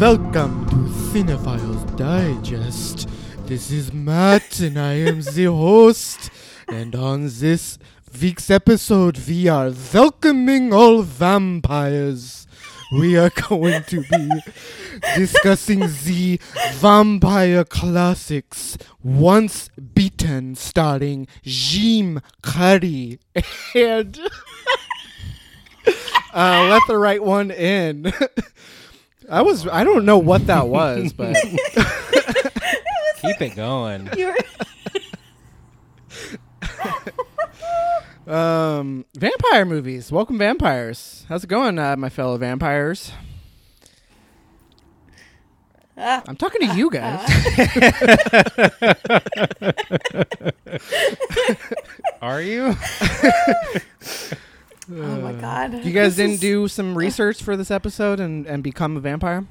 Welcome to Cinephiles Digest. This is Matt and I am the host. And on this week's episode, we are welcoming all vampires. We are going to be discussing the vampire classics, Once Bitten, starring Jim Carrey. And let the right one in. I don't know what that was, but keep it going. Vampire movies. Welcome, vampires. How's it going, my fellow vampires? I'm talking to you guys. Are you? Oh my god! You guys didn't do some research for this episode and become a vampire?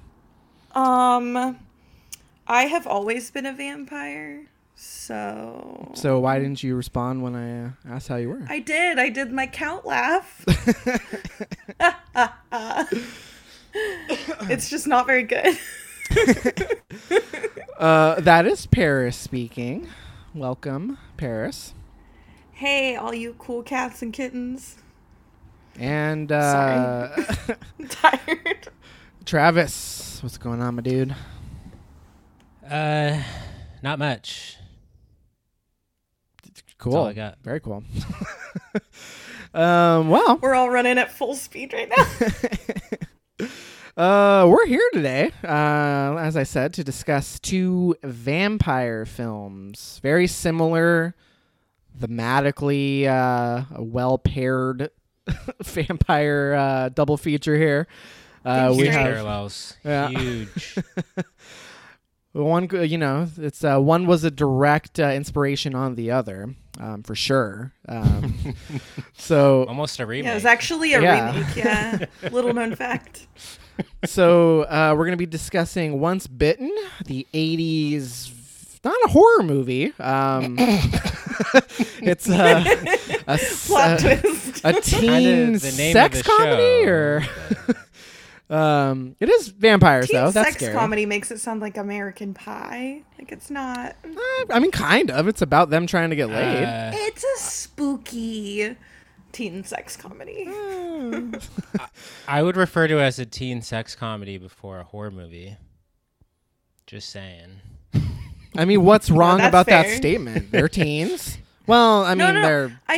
I have always been a vampire, so. So why didn't you respond when I asked how you were? I did. I did my count laugh. It's just not very good. That is Paris speaking. Welcome, Paris. Hey, all you cool cats and kittens. And sorry. I'm tired. Travis, what's going on, my dude? Not much. Cool. That's all I got. Very cool. Well, we're all running at full speed right now. We're here today, as I said, to discuss two vampire films, very similar, thematically, a well-paired vampire double feature here. Huge parallels. Yeah. Huge. One, you know, it's one was a direct inspiration on the other, for sure. So almost a remake. Yeah, it was actually a remake. Yeah, little known fact. So we're gonna be discussing Once Bitten, the '80s. Not a horror movie. It's a teen sex comedy, or it is vampires teen though. That's sex scary. Comedy makes it sound like American Pie. Like it's not. I mean, kind of. It's about them trying to get laid. It's a spooky teen sex comedy. I would refer to it as a teen sex comedy before a horror movie. Just saying. I mean, what's wrong about that statement? They're teens. Well, I mean, they're. But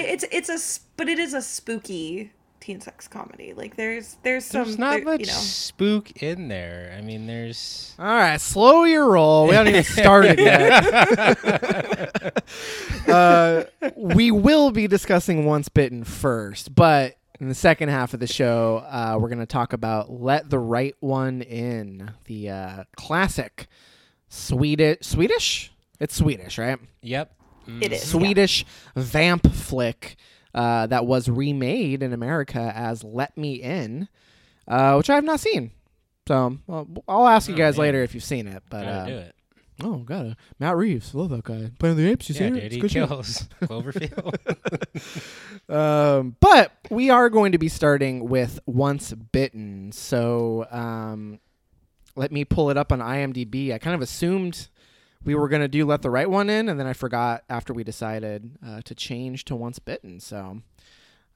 it is a spooky teen sex comedy. Like there's some. There's not much spook in there. I mean, there's. All right, slow your roll. We haven't even started yet. We will be discussing Once Bitten first, but in the second half of the show, we're going to talk about Let the Right One In, the classic. Swedish? It's Swedish, right? Yep. It is. Swedish vamp flick that was remade in America as Let Me In, which I have not seen. So I'll ask you guys later if you've seen it. But gotta do it. Oh, gotta. Matt Reeves. Love that guy. Planet of the Apes. You see it? Yeah, dude. He kills. Cloverfield. But we are going to be starting with Once Bitten. So... let me pull it up on IMDb. I kind of assumed we were going to do Let the Right One In, and then I forgot after we decided to change to Once Bitten. So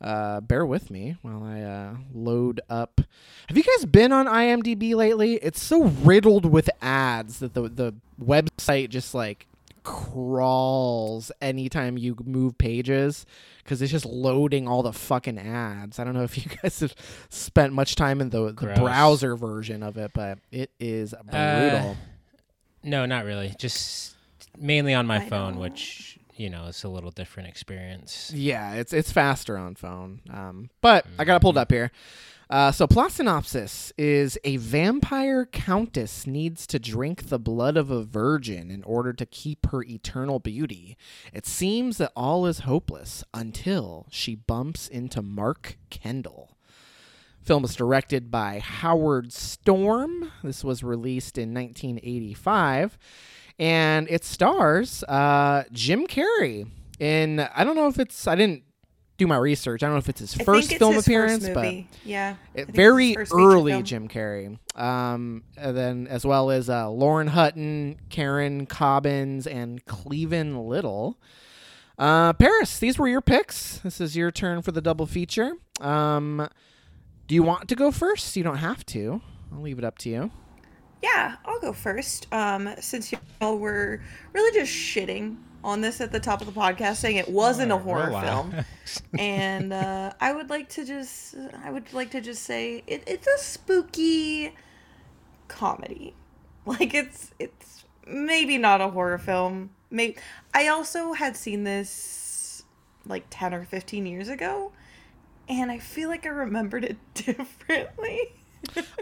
bear with me while I load up. Have you guys been on IMDb lately? It's so riddled with ads that the website just like crawls anytime you move pages because it's just loading all the fucking ads. I don't know if you guys have spent much time in the browser version of it, but it is brutal. No, not really. Just mainly on my phone, which it's a little different experience. Yeah, it's faster on phone. But I got it pulled up here. So plot synopsis is a vampire countess needs to drink the blood of a virgin in order to keep her eternal beauty. It seems that all is hopeless until she bumps into Mark Kendall. Film is directed by Howard Storm. This was released in 1985. And it stars Jim Carrey in, I didn't do my research. I don't know if it's his first film appearance, but yeah, very early Jim Carrey. And then as well as Lauren Hutton, Karen Cobbins, and Cleavon Little. Paris, these were your picks. This is your turn for the double feature. Do you want to go first? You don't have to. I'll leave it up to you. Yeah, I'll go first. Since y'all were really just shitting on this at the top of the podcast, saying it wasn't a horror film, and I would like to just say it's a spooky comedy. Like it's maybe not a horror film. Maybe I also had seen this like 10 or 15 years ago, and I feel like I remembered it differently.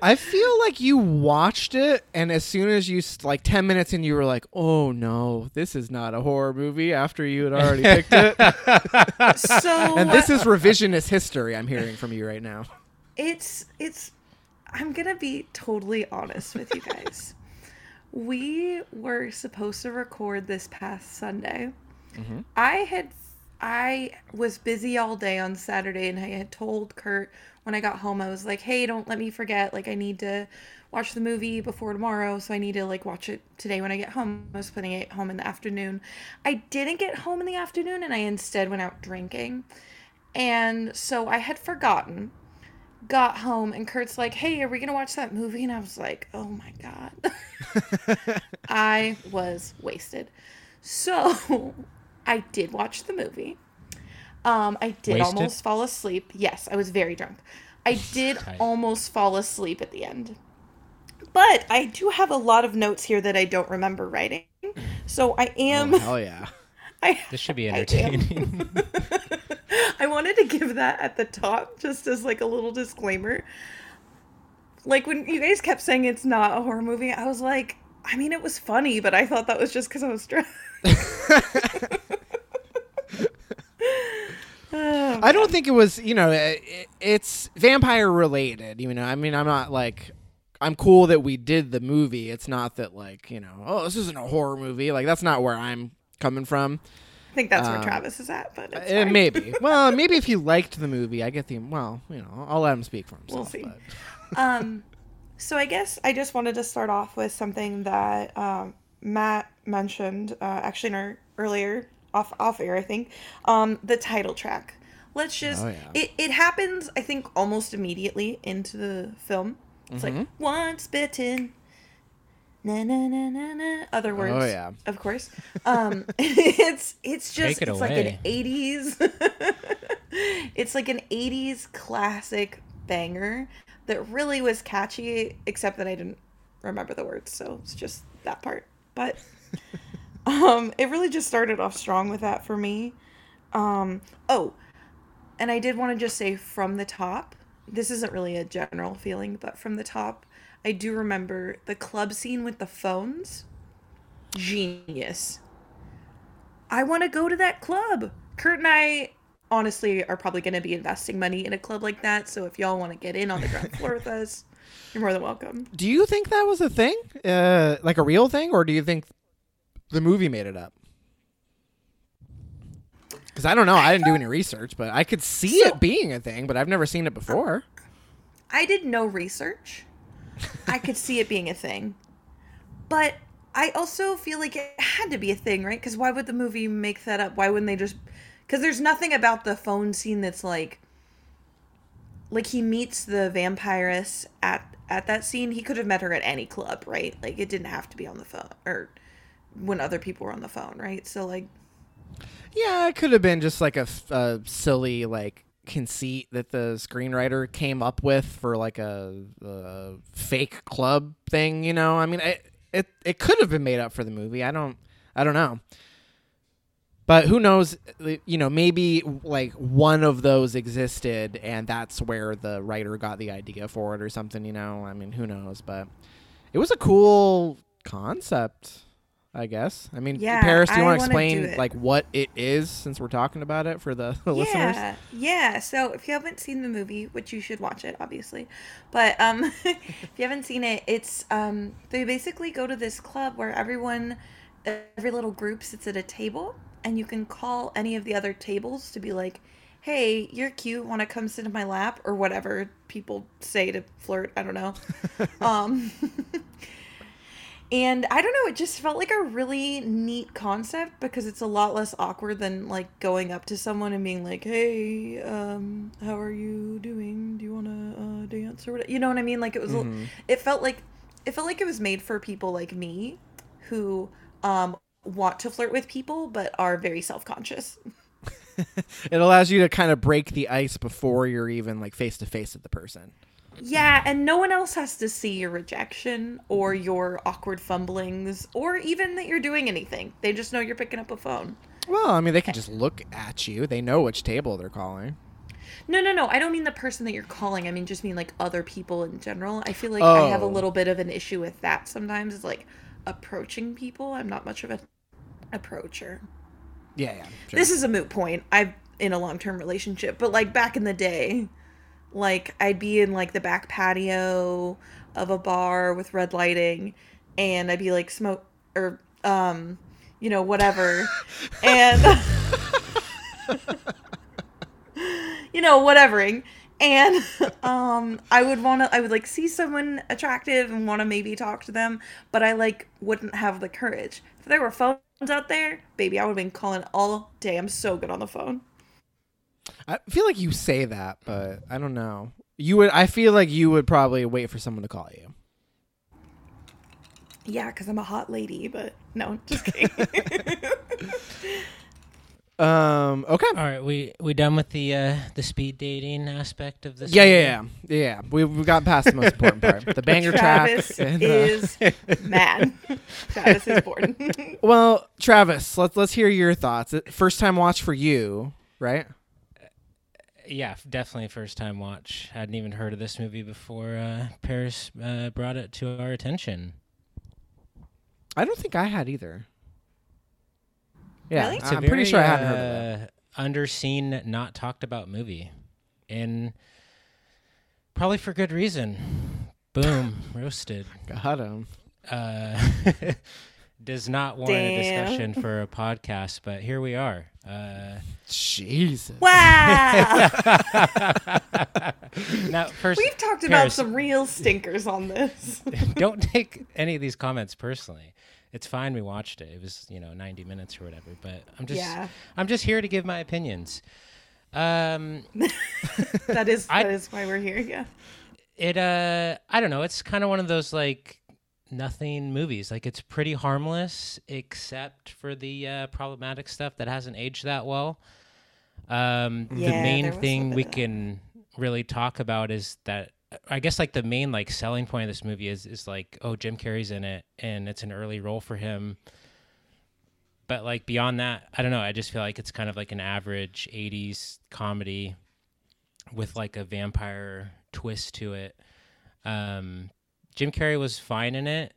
I feel like you watched it, and as soon as you, like 10 minutes in, you were like, oh no, this is not a horror movie after you had already picked it. And this is revisionist history I'm hearing from you right now. I'm going to be totally honest with you guys. We were supposed to record this past Sunday. Mm-hmm. I was busy all day on Saturday, and I had told Kurt when I got home, I was like, hey, don't let me forget. Like, I need to watch the movie before tomorrow, so I need to, like, watch it today when I get home. I was putting it home in the afternoon. I didn't get home in the afternoon, and I instead went out drinking. And so I had forgotten. Got home, and Kurt's like, hey, are we going to watch that movie? And I was like, oh, my God. I was wasted. So I did watch the movie. I did almost fall asleep. Yes, I was very drunk. I did almost fall asleep at the end. But I do have a lot of notes here that I don't remember writing. So I am... Oh, hell yeah. This should be entertaining. I wanted to give that at the top just as like a little disclaimer. Like when you guys kept saying it's not a horror movie, I was like, I mean, it was funny, but I thought that was just because I was drunk. Oh, I don't think it was, you know, it's vampire related, you know, I mean, I'm not like, I'm cool that we did the movie. It's not that like, you know, oh, this isn't a horror movie. Like, that's not where I'm coming from. I think that's where Travis is at, but it's fine. Maybe. Well, maybe if he liked the movie, well, you know, I'll let him speak for himself. We'll see. But. So I guess I just wanted to start off with something that Matt mentioned actually in our earlier off air, I think, the title track. Let's just, it happens, I think, almost immediately into the film. It's like, once bitten, na-na-na-na-na, other words, of course. It's just, it's like an 80s, it's like an 80s classic banger that really was catchy, except that I didn't remember the words, so it's just that part. But... it really just started off strong with that for me. And I did want to just say from the top, this isn't really a general feeling, but from the top, I do remember the club scene with the phones. Genius. I want to go to that club. Kurt and I honestly are probably going to be investing money in a club like that. So if y'all want to get in on the ground floor with us, you're more than welcome. Do you think that was a thing? Like a real thing? Or do you think... the movie made it up? Because I don't know. I didn't do any research, but I could see it being a thing, but I've never seen it before. I did no research. I could see it being a thing. But I also feel like it had to be a thing, right? Because why would the movie make that up? Why wouldn't they just... Because there's nothing about the phone scene that's like... Like he meets the vampiress at that scene. He could have met her at any club, right? Like it didn't have to be on the phone or... when other people were on the phone, right? So, like... Yeah, it could have been just, like, a silly, like, conceit that the screenwriter came up with for, like, a fake club thing, you know? I mean, it could have been made up for the movie. I don't know. But who knows, you know, maybe like one of those existed and that's where the writer got the idea for it or something, you know. I mean, who knows, but it was a cool concept, I guess. I mean, yeah, Paris, do you want to explain like what it is since we're talking about it for the listeners? Yeah. So if you haven't seen the movie, which you should watch it, obviously, but if you haven't seen it, it's they basically go to this club where every little group sits at a table. And you can call any of the other tables to be like, hey, you're cute, want to come sit in my lap? Or whatever people say to flirt. I don't know. And I don't know, it just felt like a really neat concept because it's a lot less awkward than like going up to someone and being like, hey, how are you doing? Do you want to dance or whatever? You know what I mean? Like it was, it felt like it was made for people like me who, want to flirt with people but are very self-conscious. It allows you to kind of break the ice before you're even like face to face with the person. Yeah, and no one else has to see your rejection or your awkward fumblings or even that you're doing anything. They just know you're picking up a phone. Well, I mean, they can just look at you. They know which table they're calling. No. I don't mean the person that you're calling. I mean, just mean like other people in general. I feel like I have a little bit of an issue with that sometimes. It's like approaching people. I'm not much of an approacher. Yeah, sure. This is a moot point. I'm in a long-term relationship, but like back in the day, like I'd be in like the back patio of a bar with red lighting and I'd be like smoke or you know, whatever, and you know, whatevering, and I would like see someone attractive and want to maybe talk to them, but I like wouldn't have the courage. If there were phones out there, baby, I would have been calling all day. I'm so good on the phone. I feel like you say that, but I don't know. I feel like you would probably wait for someone to call you. Yeah, because I'm a hot lady, but no, just kidding. Okay. All right. We done with the speed dating aspect of this. Yeah. We got past the most important part. The banger Travis track. Travis is mad. Travis is bored. Well, Travis, let's hear your thoughts. First time watch for you, right? Yeah, definitely first time watch. I hadn't even heard of this movie before Paris brought it to our attention. I don't think I had either. Yeah, really? I'm pretty sure I hadn't heard of that. Underseen, not talked about movie, and probably for good reason. Boom, roasted. Got him. Does not warrant a discussion for a podcast, but here we are. Jesus! Wow. Now, first, we've talked about some real stinkers on this. Don't take any of these comments personally. It's fine. We watched it. It was, 90 minutes or whatever. But I'm just here to give my opinions. That is why we're here. Yeah. It. I don't know. It's kind of one of those like nothing movies. Like it's pretty harmless, except for the problematic stuff that hasn't aged that well. The main thing we can really talk about is that. I guess like the main like selling point of this movie is like, oh, Jim Carrey's in it and it's an early role for him. But like beyond that, I don't know. I just feel like it's kind of like an average 80s comedy with like a vampire twist to it. Jim Carrey was fine in it.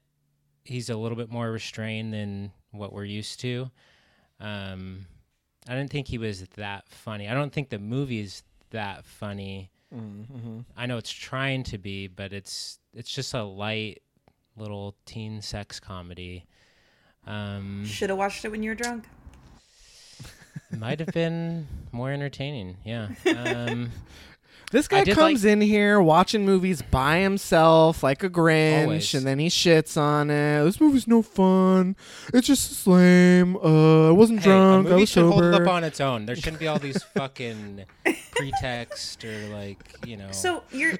He's a little bit more restrained than what we're used to. I didn't think he was that funny. I don't think the movie's that funny. Mm-hmm. I know it's trying to be, but it's just a light little teen sex comedy. Should have watched it when you were drunk. Might have been more entertaining. Yeah. This guy comes in here watching movies by himself like a Grinch, and then he shits on it. This movie's no fun. It's just lame. I wasn't drunk. I was sober. A movie should hold up on its own. There shouldn't be all these fucking pretext or like, So you're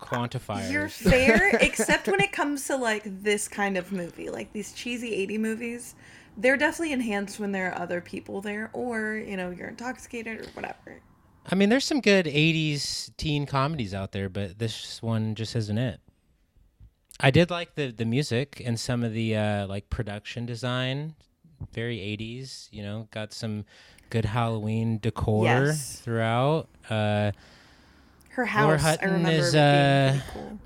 quantifiers. You're fair, except when it comes to like this kind of movie, like these cheesy 80 movies. They're definitely enhanced when there are other people there, or you're intoxicated or whatever. I mean, there's some good 80s teen comedies out there, but this one just isn't it. I did like the music and some of the like production design very 80s, you know, got some good Halloween decor throughout. Her house, Lauren Hutton, I remember, is cool.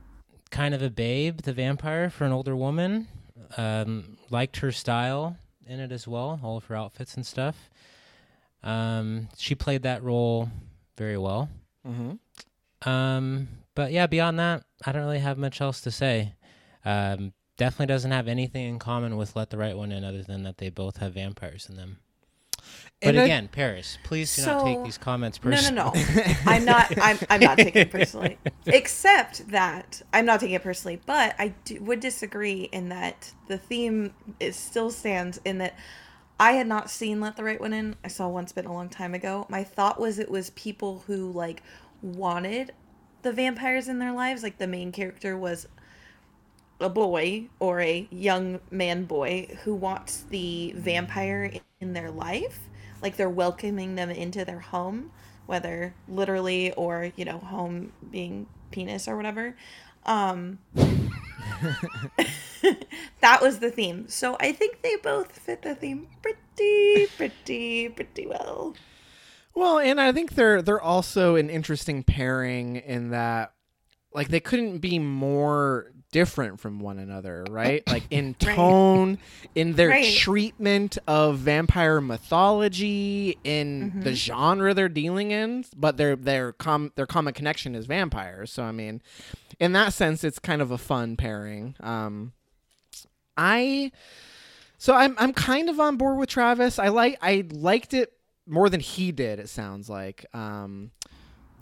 Kind of a babe, the vampire, for an older woman. Liked her style in it as well, all of her outfits and stuff. She played that role very well. Mm-hmm. But yeah, beyond that, I don't really have much else to say. Definitely doesn't have anything in common with Let the Right One In, other than that they both have vampires in them. But and again, Paris, please do not take these comments personally. No. I'm not taking it personally. Except that I'm not taking it personally, but I would disagree in that the theme is still stands in that I had not seen Let the Right One In. I saw Once Bitten a long time ago. My thought was it was people who like wanted the vampires in their lives. Like the main character was a boy or a young man boy who wants the vampire in their life. Like they're welcoming them into their home, whether literally or, you know, home being penis or whatever. That was the theme. So I think they both fit the theme pretty well. Well, and I think they're also an interesting pairing in that, like, they couldn't be more different from one another, right? Like in tone, in their treatment of vampire mythology, in the genre they're dealing in, but their common connection is vampires. So I mean, in that sense, it's kind of a fun pairing. I'm kind of on board with Travis. I liked it more than he did, it sounds like. But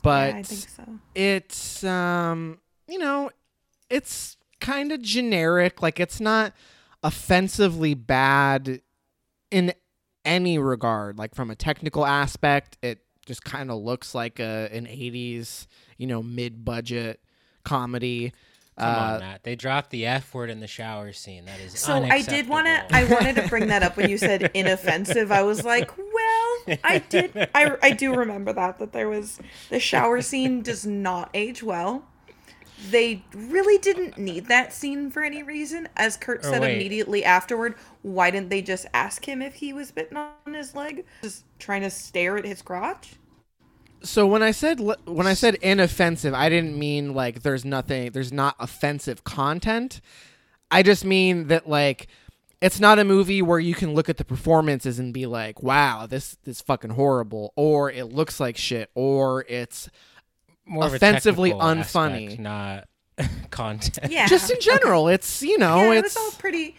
yeah, I think so. It's you know, it's kind of generic. Like, it's not offensively bad in any regard. Like, from a technical aspect, it just kind of looks like an 80s, you know, mid-budget comedy. Come on, Matt. They dropped the F word in the shower scene. That is unacceptable. I wanted to bring that up when you said inoffensive. I was like, well, I do remember that there was, the shower scene does not age well. They really didn't need that scene for any reason. As Kurt said immediately afterward, why didn't they just ask him if he was bitten on his leg? Just trying to stare at his crotch? So when I said inoffensive, I didn't mean like there's not offensive content. I just mean that, like, it's not a movie where you can look at the performances and be like, wow, this is fucking horrible, or it looks like shit, or it's more offensively unfunny, aspect, not content. Yeah, just in general, it's, you know, it's all pretty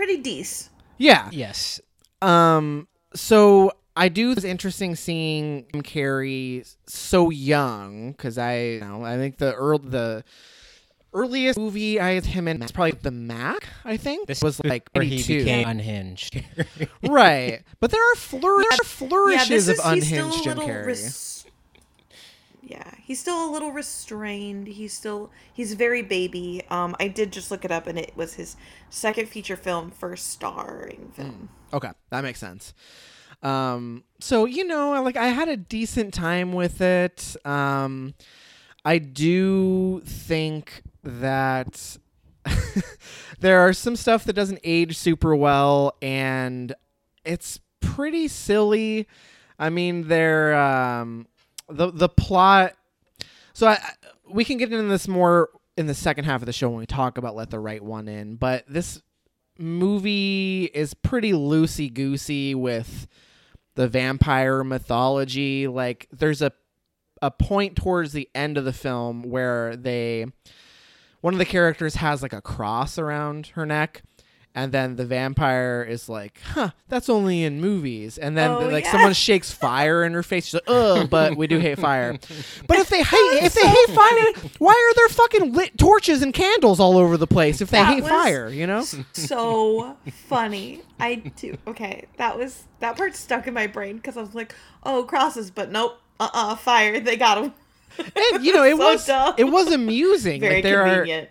decent. Yeah. Yes. So I do. It's interesting seeing Jim Carrey so young, because I think the earliest movie I had him in was probably The Mac. I think this was like 82. He became unhinged. Right, but there are flourishes of unhinged Jim Carrey. Yeah, he's still a little restrained. He's very baby. I did just look it up, and it was his second feature film, first starring film. Okay, that makes sense. So, you know, like, I had a decent time with it. I do think that there are some stuff that doesn't age super well, and it's pretty silly. I mean, they're... The plot. So we can get into this more in the second half of the show when we talk about Let the Right One In. But this movie is pretty loosey goosey with the vampire mythology. Like, there's a point towards the end of the film where one of the characters has like a cross around her neck. And then the vampire is like, huh, that's only in movies. And then someone shakes fire in her face. She's like, ugh, but we do hate fire. But if they hate fire, why are there fucking lit torches and candles all over the place if they hate fire, you know? So funny. I do. Okay. That part stuck in my brain because I was like, oh, crosses, but nope. Fire. They got him. And, you know, it was amusing. Very like, convenient.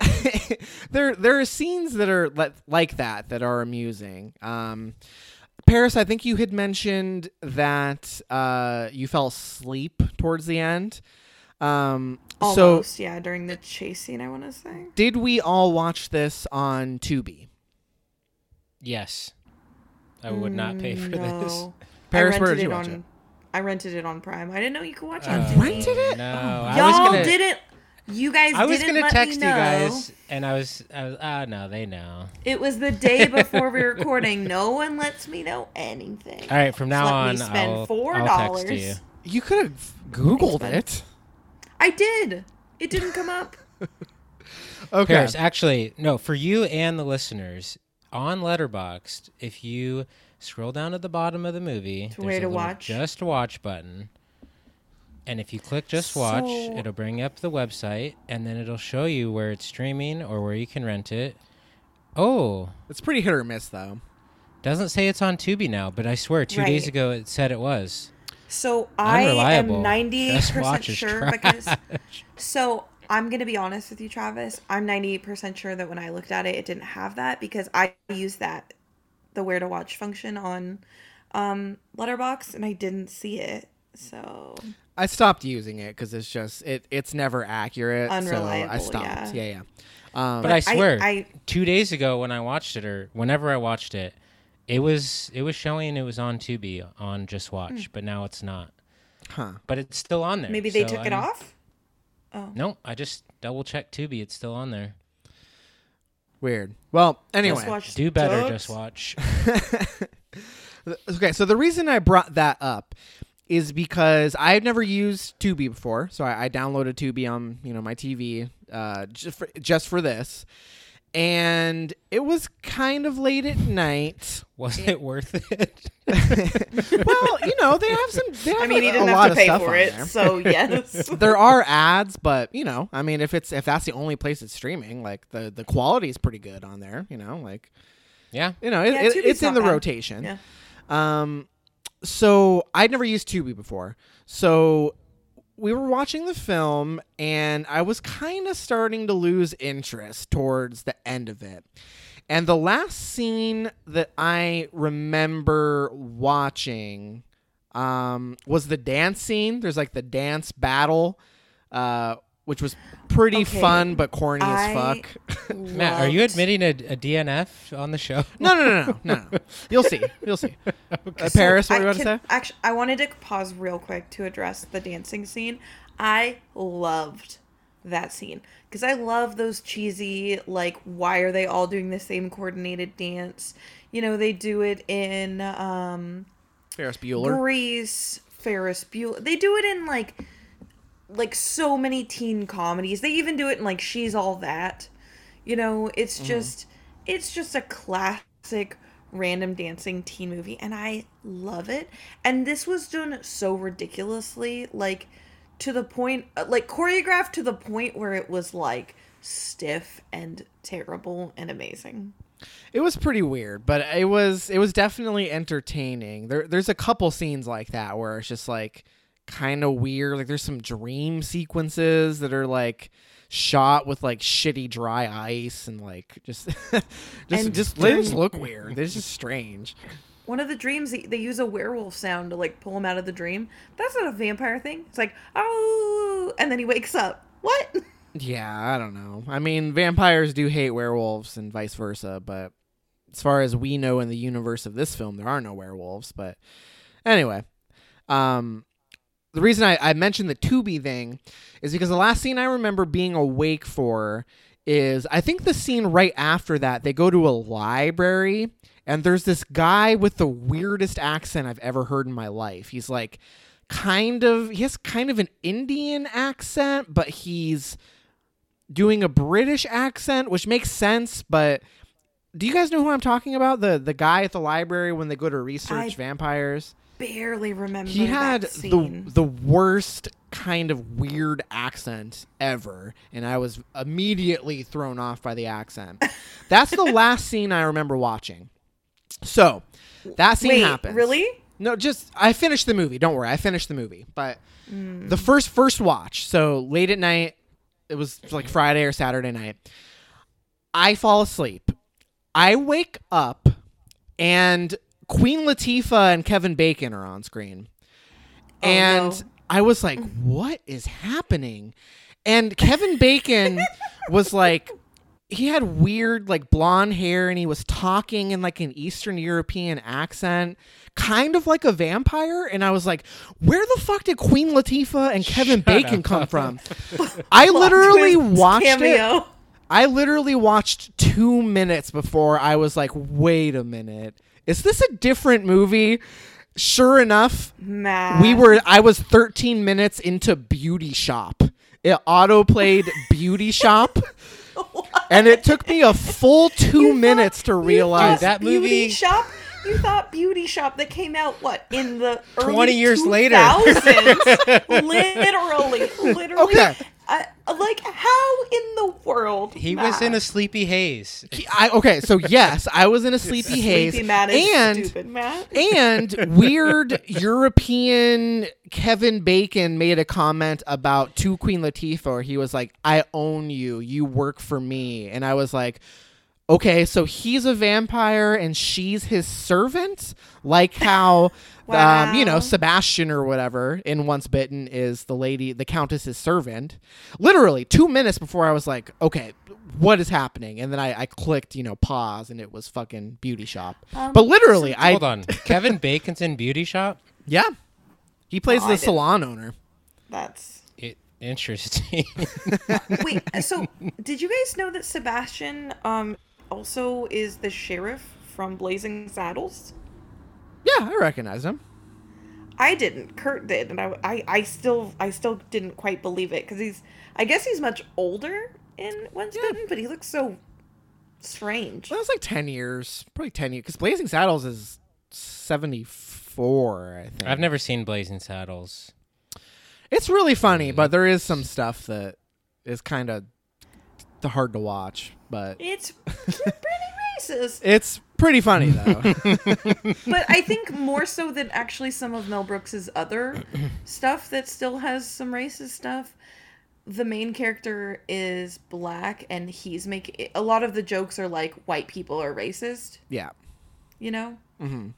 There are scenes that are like that are amusing. Paris, I think you had mentioned that you fell asleep towards the end. Almost, yeah, during the chase scene, I want to say. Did we all watch this on Tubi? Yes. I would not pay for this. Paris, where did you watch it? I rented it on Prime. I didn't know you could watch it. You rented it? No. Oh, Y'all didn't. You guys didn't let me know. I was going to text you guys, and I was no, they know. It was the day before we were recording. No one lets me know anything. All right, from now on, I'll text you. You could have Googled it. I did. It didn't come up. Okay. Paris, actually, no, for you and the listeners, on Letterboxd, if you scroll down to the bottom of the movie, there's a watch. Just Watch button. And if you click Just Watch, it'll bring up the website, and then it'll show you where it's streaming or where you can rent it. Oh. It's pretty hit or miss, though. Doesn't say it's on Tubi now, but I swear, two days ago it said it was. So I am 98% sure because... So I'm going to be honest with you, Travis. I'm 98% sure that when I looked at it, it didn't have that because I used the Where to Watch function on Letterboxd, and I didn't see it. So... I stopped using it because it's just it's never accurate. Unreliable, so I stopped. Yeah. But I swear, 2 days ago when I watched it, or whenever I watched it, it was showing it was on Tubi on Just Watch, but now it's not. Huh? But it's still on there. Maybe they took it off. Oh no! I just double checked Tubi; it's still on there. Weird. Well, anyway, Just Watch do better. Jokes. Just Watch. Okay, so the reason I brought that up is because I've never used Tubi before, so I downloaded Tubi on my TV just for this, and it was kind of late at night. Was it worth it? Well, they have some. You didn't have to pay for it, so yes. There are ads, but if that's the only place it's streaming, like the quality is pretty good on there. It's in the rotation. Yeah. So I'd never used Tubi before. So we were watching the film and I was kind of starting to lose interest towards the end of it. And the last scene that I remember watching was the dance scene. There's the dance battle, which was pretty fun, but corny as fuck. Matt, are you admitting a DNF on the show? No. You'll see. Okay. Paris, what do you want to say? Actually, I wanted to pause real quick to address the dancing scene. I loved that scene because I love those cheesy, why are they all doing the same coordinated dance? They do it in Ferris Bueller. Grease, Ferris Bueller. They do it in, so many teen comedies. They even do it in She's All That. It's just a classic random dancing teen movie, and I love it. And this was done so ridiculously, to the point, choreographed to the point where it was stiff and terrible and amazing. It was pretty weird, but it was definitely entertaining. There's a couple scenes like that where it's just kind of weird. There's some dream sequences that are shot with shitty dry ice and they just look weird. They're just strange. One of the dreams, they use a werewolf sound to pull him out of the dream. That's not a vampire thing. It's oh, and then he wakes up. What? Yeah, I don't know. Vampires do hate werewolves and vice versa, but as far as we know in the universe of this film, there are no werewolves. But anyway, the reason I mentioned the Tubi thing is because the last scene I remember being awake for is, I think the scene right after that, they go to a library and there's this guy with the weirdest accent I've ever heard in my life. He's he has kind of an Indian accent, but he's doing a British accent, which makes sense, but... Do you guys know who I'm talking about? The guy at the library when they go to research vampires? Barely remember. He had that scene. The worst kind of weird accent ever, and I was immediately thrown off by the accent. That's the last scene I remember watching. So that scene happens. Really? No, I finished the movie. Don't worry, I finished the movie. But the first watch, so late at night, it was Friday or Saturday night. I fall asleep. I wake up and Queen Latifah and Kevin Bacon are on screen. And I was like, what is happening? And Kevin Bacon was he had weird like blonde hair and he was talking in like an Eastern European accent, kind of like a vampire. And I was like, where the fuck did Queen Latifah and Kevin Bacon come from? I literally watched it. I literally watched 2 minutes before I was like, wait a minute. Is this a different movie? Sure enough, I was 13 minutes into Beauty Shop. It auto-played Beauty Shop. And it took me a full 2 minutes to realize that movie. Beauty Shop? You thought Beauty Shop that came out, what, in the early 20 years 2000s? Later. Literally. Okay. Like, how in the world? He was in a sleepy haze. I was in a sleepy haze. Sleepy Matt is stupid, Matt. And weird European Kevin Bacon made a comment about to Queen Latifah. Where he was like, I own you. You work for me. And I was like, okay, so he's a vampire and she's his servant? Like how... Wow. Sebastian or whatever in Once Bitten is the lady, the Countess's servant. Literally 2 minutes before I was like, okay, what is happening? And then I clicked, pause, and it was fucking Beauty Shop. Hold on. Kevin Bacon's in Beauty Shop? Yeah. He plays the salon owner. That's... Interesting. Wait, so did you guys know that Sebastian also is the sheriff from Blazing Saddles? Yeah, I recognize him. I didn't. Kurt did, and I still didn't quite believe it because he's much older in Once Bitten, but he looks so strange. Well, it was like 10 years, probably 10 years, because Blazing Saddles is 74. I think. I've never seen Blazing Saddles. It's really funny, but there is some stuff that is kind of hard to watch. But it's pretty racist. It's pretty funny though. But I think more so than actually some of Mel Brooks's other stuff that still has some racist stuff. The main character is black, and he's making a lot of the jokes are like white people are racist. Yeah, Mm-hmm.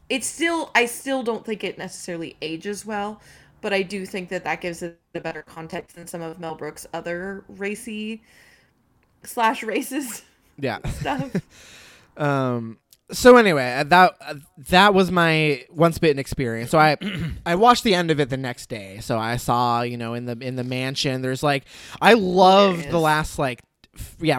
I still don't think it necessarily ages well. But I do think that gives it a better context than some of Mel Brooks' other racy / racist stuff. So anyway, that was my Once Bitten experience. So I watched the end of it the next day. So I saw, in the mansion, there's like, I loved the last like,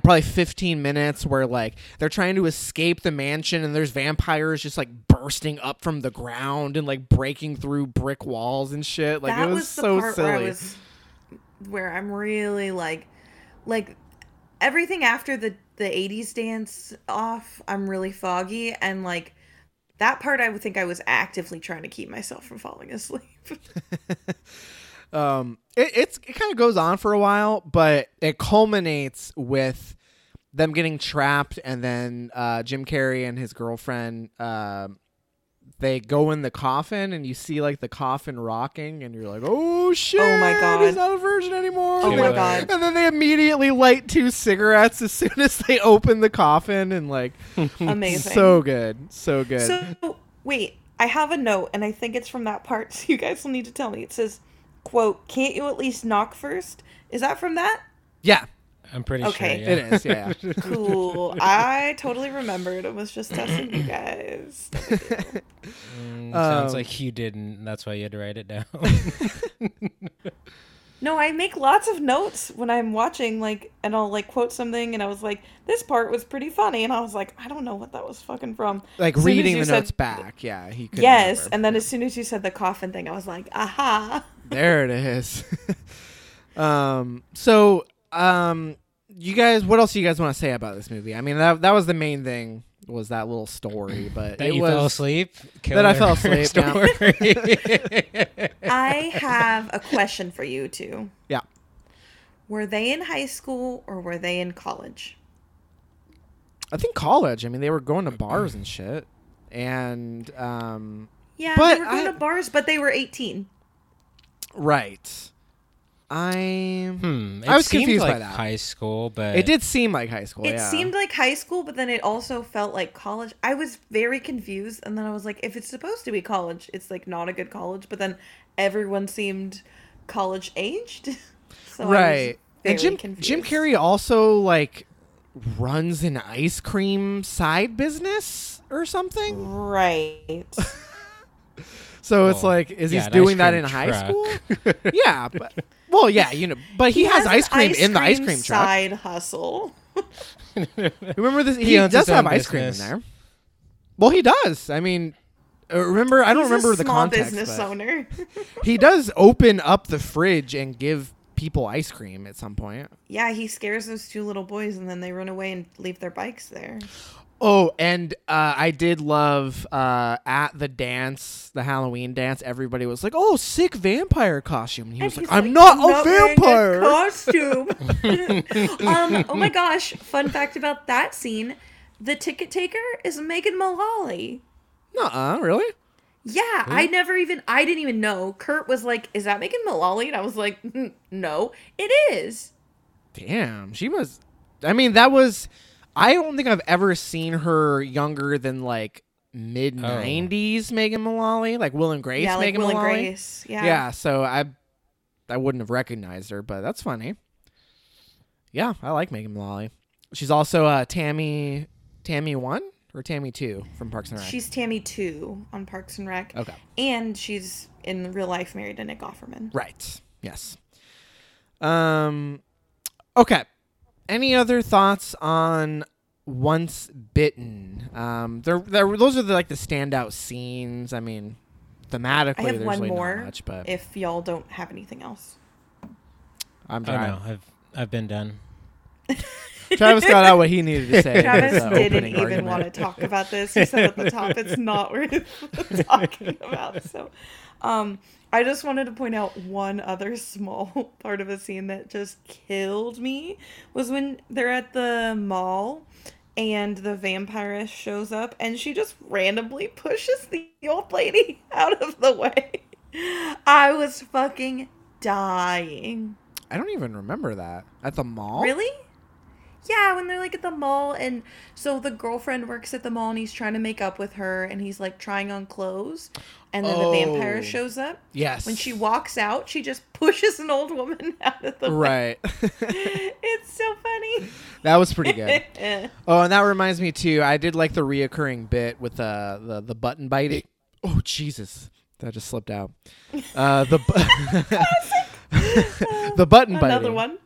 probably 15 minutes where like they're trying to escape the mansion and there's vampires just like bursting up from the ground and like breaking through brick walls and shit. Like that it was so part silly. Where I'm really like everything after the 80s dance off, I'm really foggy, and like that part I would think I was actively trying to keep myself from falling asleep. It kind of goes on for a while, but it culminates with them getting trapped, and then Jim Carrey and his girlfriend they go in the coffin, and you see like the coffin rocking, and you're like, oh shit! Oh my god, he's not a virgin anymore! Oh my god! And then they immediately light 2 cigarettes as soon as they open the coffin, and like, amazing, so good. So wait, I have a note, and I think it's from that part. So you guys will need to tell me. It says, quote, can't you at least knock first? Is that from that? Yeah. I'm pretty sure. Yeah. It is, yeah. Cool. I totally remembered. I was just testing you guys. Sounds like you didn't, and that's why you had to write it down. No, I make lots of notes when I'm watching, like, and I'll like quote something, and I was like, this part was pretty funny, and I was like, I don't know what that was fucking from. Like reading the notes back, yeah. He could. Yes, remember. And then as soon as you said the coffin thing, I was like, aha. There it is. You guys, what else do you guys want to say about this movie? I mean, that was the main thing, was that little story, but I fell asleep. I have a question for you two. Yeah. Were they in high school or were they in college? I think college. I mean, they were going to bars and shit, and yeah, but they were going to bars, but they were 18. Right. I was confused by that. High school, but it did seem like high school. It seemed like high school, but then it also felt like college. I was very confused, and then I was like, if it's supposed to be college, it's like not a good college. But then everyone seemed college aged, so right. I was very confused. Jim Carrey also like runs an ice cream side business or something. Right. So it's like, is he doing that in high school? Yeah. But, well, yeah, you know, but he has ice cream in the ice cream truck. Side hustle. Remember this? He does have ice cream in there. Well, he does. I mean, remember, I don't remember the context. He's a small business owner. He does open up the fridge and give people ice cream at some point. Yeah, he scares those two little boys and then they run away and leave their bikes there. Oh, and I did love at the dance, the Halloween dance, everybody was like, oh, sick vampire costume. And he was like, I'm not a vampire costume. Oh, my gosh. Fun fact about that scene. The ticket taker is Megan Mullally. Nuh-uh, really? Yeah, really? I didn't even know. Kurt was like, is that Megan Mullally? And I was like, no, it is. Damn, she was, I mean, that was, I don't think I've ever seen her younger than like mid-90s Megan Mullally, like Will and Grace Megan Mullally. Yeah, like Will and Grace, yeah. Yeah, so I wouldn't have recognized her, but that's funny. Yeah, I like Megan Mullally. She's also Tammy 1 or Tammy 2 from Parks and Rec? She's Tammy 2 on Parks and Rec. Okay. And she's in real life married to Nick Offerman. Right. Yes. Okay. Any other thoughts on Once Bitten? Those are the standout scenes. I mean, thematically, there's really not much. But if y'all don't have anything else, I'm done. Oh, no, I've been done. Travis got out what he needed to say. Travis didn't even want to talk about this. He said at the top it's not worth talking about. So I just wanted to point out one other small part of a scene that just killed me was when they're at the mall and the vampirist shows up and she just randomly pushes the old lady out of the way. I was fucking dying. I don't even remember that. At the mall? Really? Yeah, when they're at the mall, and so the girlfriend works at the mall and he's trying to make up with her and he's trying on clothes and then the vampire shows up. Yes. When she walks out, she just pushes an old woman out of the way. Right. It's so funny. That was pretty good. Oh, and that reminds me too, I did like the reoccurring bit with the button biting. Oh, Jesus. That just slipped out. The button biting. Another one.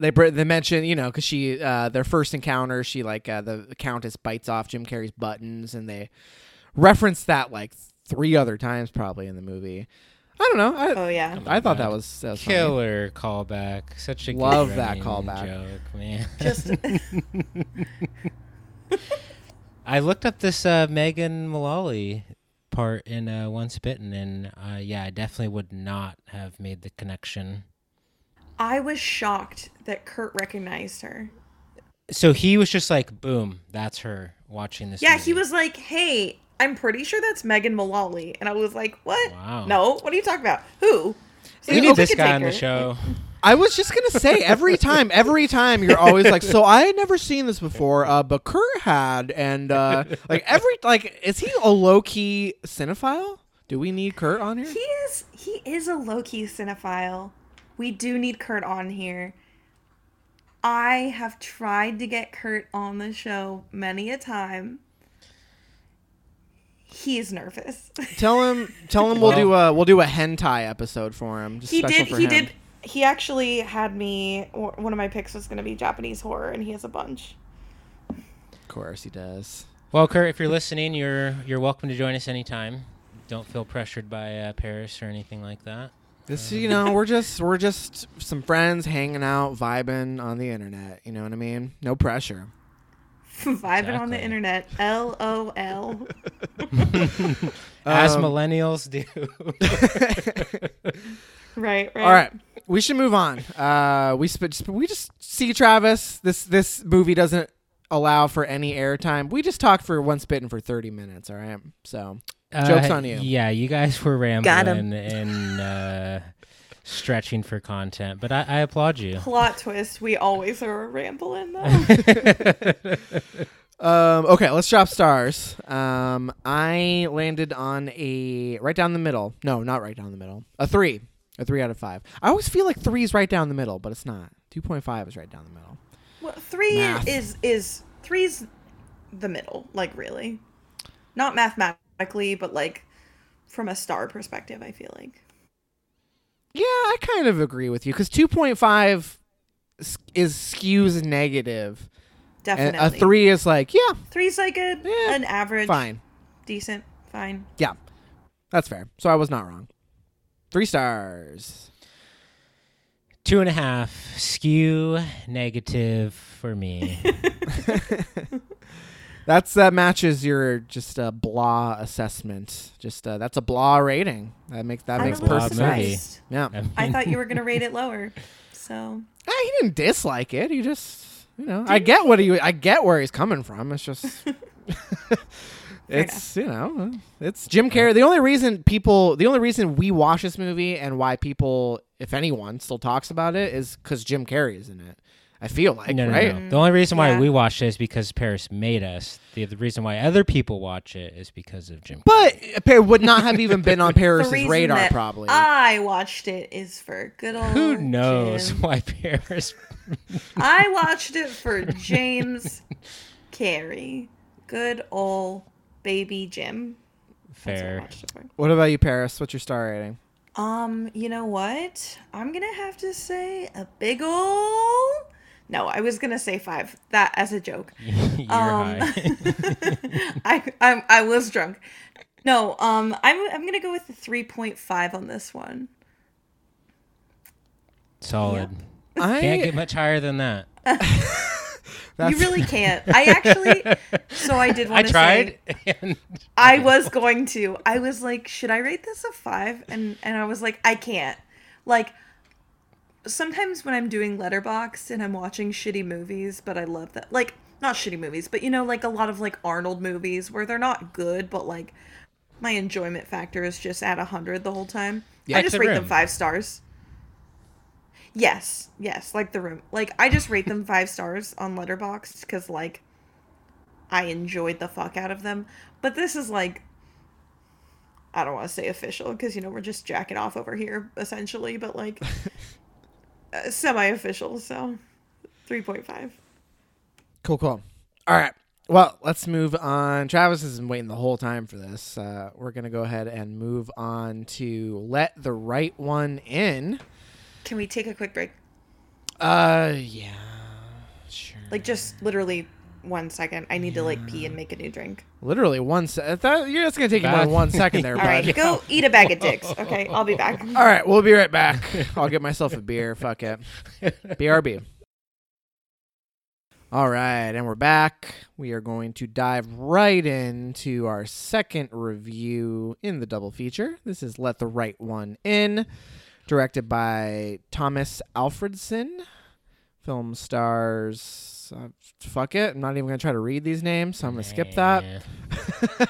They mention, because she their first encounter, she the Countess bites off Jim Carrey's buttons, and they reference that 3 other times probably in the movie. I don't know. I thought that was killer funny. Callback. Such a love that callback joke, man. I looked up this Megan Mullally part in Once Bitten, and I definitely would not have made the connection. I was shocked that Kurt recognized her. So he was just like, boom, that's her watching this movie. He was like, hey, I'm pretty sure that's Megan Mullally. And I was like, what? Wow. No, what are you talking about? Who? So we need this guy on the show. I was just going to say, every time you're always like, so I had never seen this before, but Kurt had. And is he a low-key cinephile? Do we need Kurt on here? He is a low-key cinephile. We do need Kurt on here. I have tried to get Kurt on the show many a time. He is nervous. Tell him we'll do a hentai episode for him. Just he did. He actually had me. One of my picks was going to be Japanese horror, and he has a bunch. Of course, he does. Well, Kurt, if you're listening, you're welcome to join us anytime. Don't feel pressured by Paris or anything like that. This, we're just some friends hanging out, vibing on the internet. You know what I mean? No pressure. Vibing on the internet. LOL. As millennials do. Right. All right. We should move on. We just see Travis. This movie doesn't allow for any airtime. We just talked for Once Bitten for 30 minutes. All right. So. Joke's on you. Yeah, you guys were rambling and stretching for content, but I applaud you. Plot twist, we always are rambling, though. Okay, let's drop stars. I landed on a right down the middle. No, not right down the middle. A 3 out of 5. I always feel like 3 is right down the middle, but it's not. 2.5 is right down the middle. Well, three's the middle, like, really. Not mathematically, but, like, from a star perspective, I feel like. Yeah, I kind of agree with you, because 2.5 skews negative. Definitely. And a 3 is like, yeah. 3's like an average. Fine. Decent. Fine. Yeah. That's fair. So I was not wrong. 3 stars. 2.5. Skew negative for me. That matches your just blah assessment. Just that's a blah rating. That makes perfect sense. Yeah. I thought you were gonna rate it lower. So he didn't dislike it. He just I get where he's coming from. It's just it's Jim Carrey. The only reason we watch this movie and why people, if anyone, still talks about it is because Jim Carrey is in it. I feel like, right? No. The only reason why we watch it is because Paris made us. The reason why other people watch it is because of Jim Carrey. But it would not have even been on Paris' radar, that probably. I watched it is for good old Who knows Jim. Why Paris... I watched it for James Carrey. Good old baby Jim. Fair. What about you, Paris? What's your star rating? You know what? I'm going to have to say a big old... No, I was gonna say 5. That as a joke. You're high. I was drunk. No, I'm gonna go with the 3.5 on this one. Solid. Yep. I can't get much higher than that. You really can't. I actually. So I did want to say. I tried. I was going to. I was like, should I rate this a 5? And I was like, I can't. Like. Sometimes when I'm doing Letterboxd and I'm watching shitty movies, but I love that, like, not shitty movies, but, you know, like a lot of like Arnold movies where they're not good, but like my enjoyment factor is just at 100 the whole time. Yeah, I just rate them 5 stars. Yes, like The Room. Like, I just rate them 5 stars on Letterboxd because, like, I enjoyed the fuck out of them. But this is like, I don't want to say official because, you know, we're just jacking off over here essentially, but like... semi-official, so 3.5. Cool. All right. Well, let's move on. Travis has been waiting the whole time for this. We're going to go ahead and move on to Let the Right One In. Can we take a quick break? Yeah. Sure. Like, just literally 1 second. I need to, like, pee and make a new drink. Literally 1 second. That's going to take you more than 1 second there, bud. All right, go eat a bag of dicks. Okay, I'll be back. All right, we'll be right back. I'll get myself a beer. Fuck it. BRB. All right, and we're back. We are going to dive right into our second review in the double feature. This is Let the Right One In, directed by Thomas Alfredson. Film stars... fuck it. I'm not even going to try to read these names, so I'm going to skip that.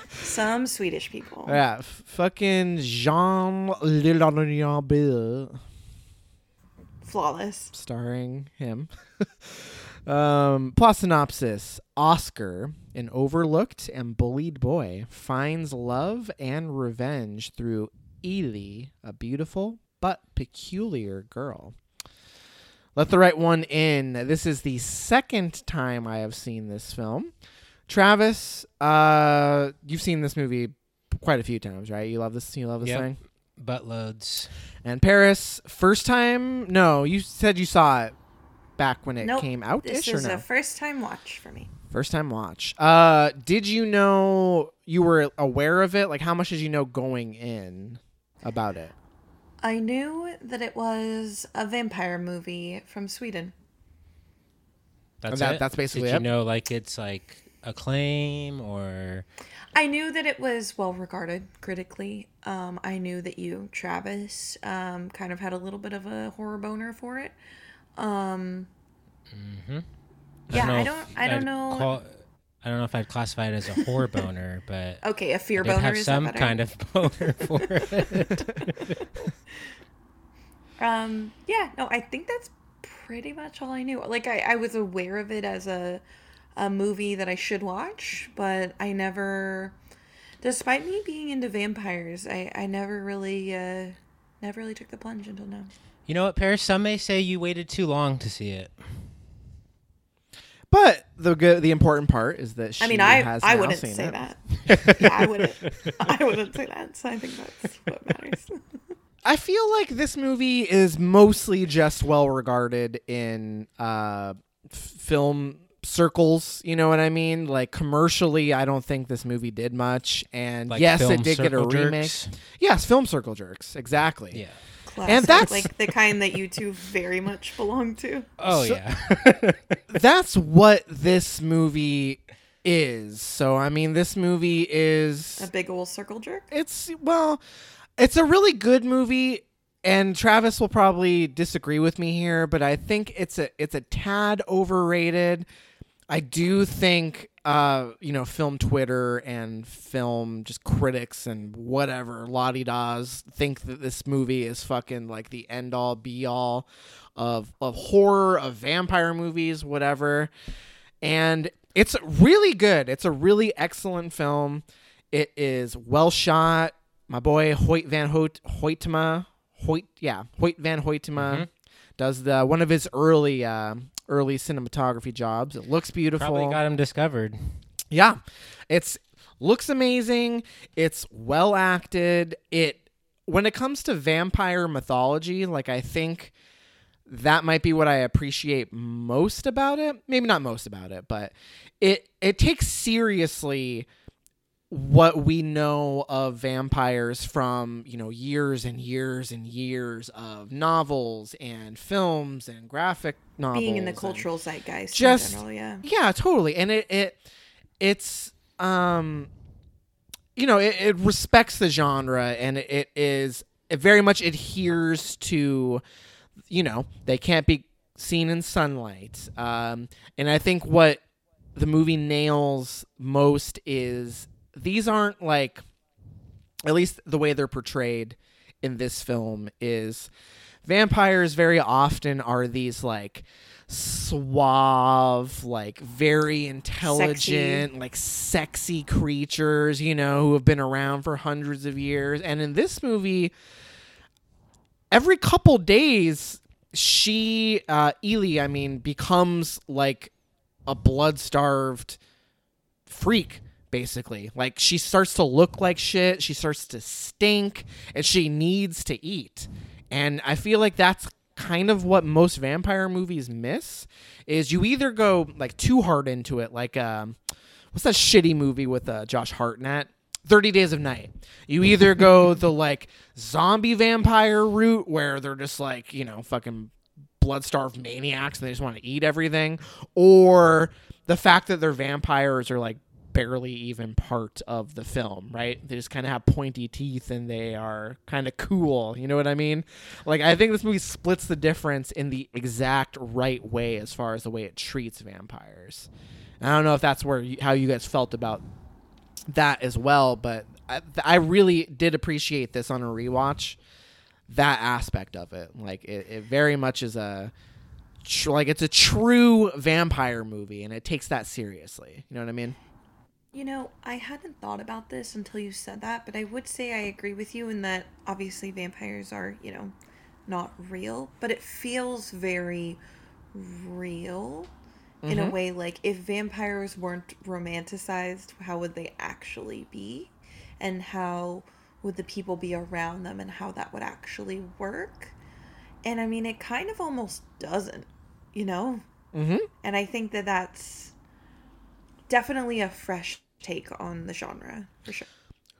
Some Swedish people. Yeah. Fucking Jean Lelandonabille. Flawless. Starring him. Plot synopsis. Oscar, an overlooked and bullied boy, finds love and revenge through Ely, a beautiful but peculiar girl. Let the Right One In. This is the second time I have seen this film. Travis, you've seen this movie quite a few times, right? You love this. You love this thing. Buttloads. And Paris, first time? No, you said you saw it back when it came out. This is a first time watch for me. First time watch. Did you know you were aware of it? Like, how much did you know going in about it? I knew that it was a vampire movie from Sweden. That's basically it. Did you know, like, it's like acclaim or? I knew that it was well regarded critically. I knew that you, Travis, kind of had a little bit of a horror boner for it. Yeah, I don't know. I don't know if I'd classify it as a horror boner, but okay, a fear boner. Have is some kind of boner for it. Yeah. No, I think that's pretty much all I knew. Like, I was aware of it as a movie that I should watch, but I never, despite me being into vampires, I never really took the plunge until now. You know what, Paris? Some may say you waited too long to see it. But the important part is that she I wouldn't say that. I wouldn't say that. So I think that's what matters. I feel like this movie is mostly just well regarded in film circles. You know what I mean? Like commercially, I don't think this movie did much. And like yes, it did get a remake. Yes, film circle jerks. Exactly. Yeah. Classic, and that's like the kind that you two very much belong to. Oh, so, yeah. That's what this movie is. So, I mean, this movie is a big old circle jerk. It's a really good movie, and Travis will probably disagree with me here, but I think it's a tad overrated. I do think, film Twitter and film just critics and whatever la-di-das think that this movie is fucking like the end all be all of horror, of vampire movies, whatever. And it's really good. It's a really excellent film. It is well shot. My boy Hoyte van Hoytema, Hoyte van Hoytema does one of his early cinematography jobs. It looks beautiful. Probably got him discovered. Yeah. It looks amazing. It's well acted. When it comes to vampire mythology, like I think that might be what I appreciate most about it. Maybe not most about it, but it takes seriously what we know of vampires from, years and years and years of novels and films and graphic novels. Being in the cultural zeitgeist in general, yeah. Yeah, totally. And it respects the genre, and it very much adheres to, they can't be seen in sunlight. And I think what the movie nails most is these aren't like, at least the way they're portrayed in this film is vampires very often are these like suave, like very intelligent, like sexy creatures, who have been around for hundreds of years. And in this movie, every couple days, Ely becomes like a blood-starved freak. Basically, like she starts to look like shit, she starts to stink, and she needs to eat. And I feel like that's kind of what most vampire movies miss, is you either go like too hard into it, like what's that shitty movie with Josh Hartnett, 30 Days of Night. You either go the like zombie vampire route where they're just like, fucking blood-starved maniacs and they just want to eat everything, or the fact that their vampires are like barely even part of the film, right? They just kind of have pointy teeth and they are kind of cool. You know what I mean? Like, I think this movie splits the difference in the exact right way as far as the way it treats vampires. And I don't know if that's how you guys felt about that as well, but I really did appreciate this on a rewatch, that aspect of it. Like, it very much is it's a true vampire movie, and it takes that seriously. You know what I mean? I hadn't thought about this until you said that, but I would say I agree with you in that obviously vampires are, not real, but it feels very real in a way. Like, if vampires weren't romanticized, how would they actually be? And how would the people be around them, and how that would actually work? And I mean, it kind of almost doesn't, And I think that that's definitely a fresh take on the genre, for sure.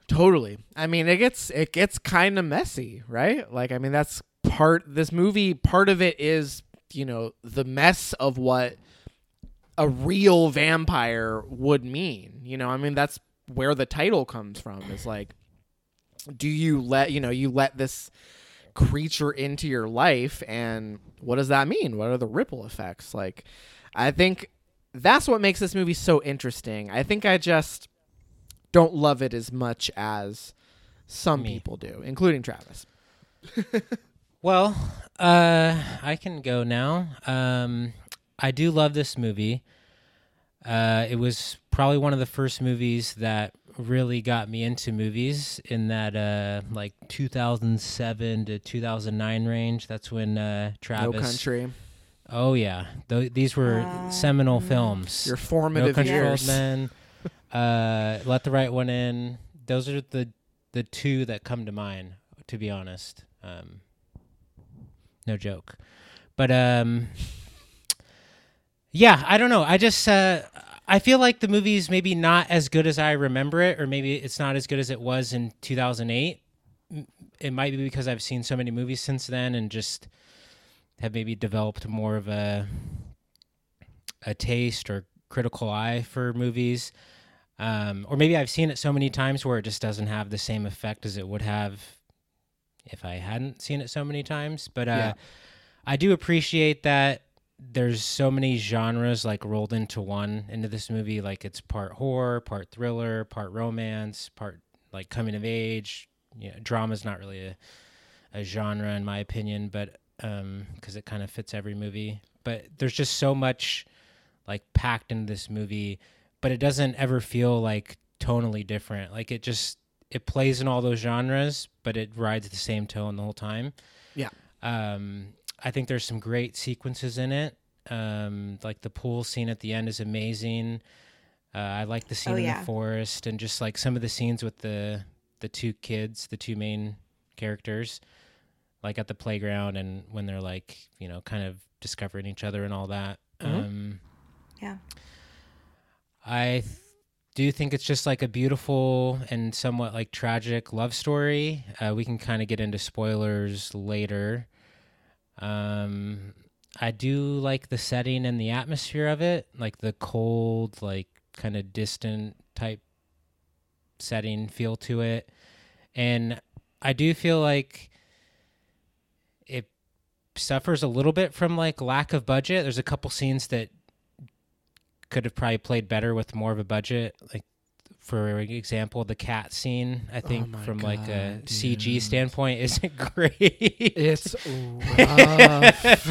Totally. I mean, it gets kind of messy, right? Like, I mean, that's part of it is, the mess of what a real vampire would mean. I mean, that's where the title comes from, is like, do you let this creature into your life, and what does that mean? What are the ripple effects? Like, I think that's what makes this movie so interesting. I think I just don't love it as much as some people do, including Travis. Well, I can go now. I do love this movie. It was probably one of the first movies that really got me into movies, in that 2007 to 2009 range. That's when Travis... No Country. Oh yeah, these were seminal films. Your formative years. No Controlled Men, Let the Right One In. Those are the two that come to mind, to be honest. No joke, but yeah, I don't know. I just I feel like the movie's maybe not as good as I remember it, or maybe it's not as good as it was in 2008. It might be because I've seen so many movies since then, and just have maybe developed more of a taste or critical eye for movies. Or maybe I've seen it so many times where it just doesn't have the same effect as it would have if I hadn't seen it so many times. But yeah. I do appreciate that there's so many genres like rolled into one, into this movie. Like it's part horror, part thriller, part romance, part like coming of age. You know, drama's not really a genre in my opinion, but because it kind of fits every movie. But there's just so much like packed in this movie, but it doesn't ever feel like tonally different. Like it plays in all those genres, but it rides the same tone the whole time. Yeah. I think there's some great sequences in it. Like the pool scene at the end is amazing. I like the scene in the forest, and just like some of the scenes with the two kids, the two main characters, like at the playground, and when they're like, you know, kind of discovering each other and all that. Mm-hmm. Yeah. I do think it's just like a beautiful and somewhat like tragic love story. We can kind of get into spoilers later. I do like the setting and the atmosphere of it, like the cold, like kind of distant type setting feel to it. And I do feel like it suffers a little bit from like lack of budget. There's a couple scenes that could have probably played better with more of a budget. Like for example, the cat scene, I think like a CG standpoint isn't great. It's rough.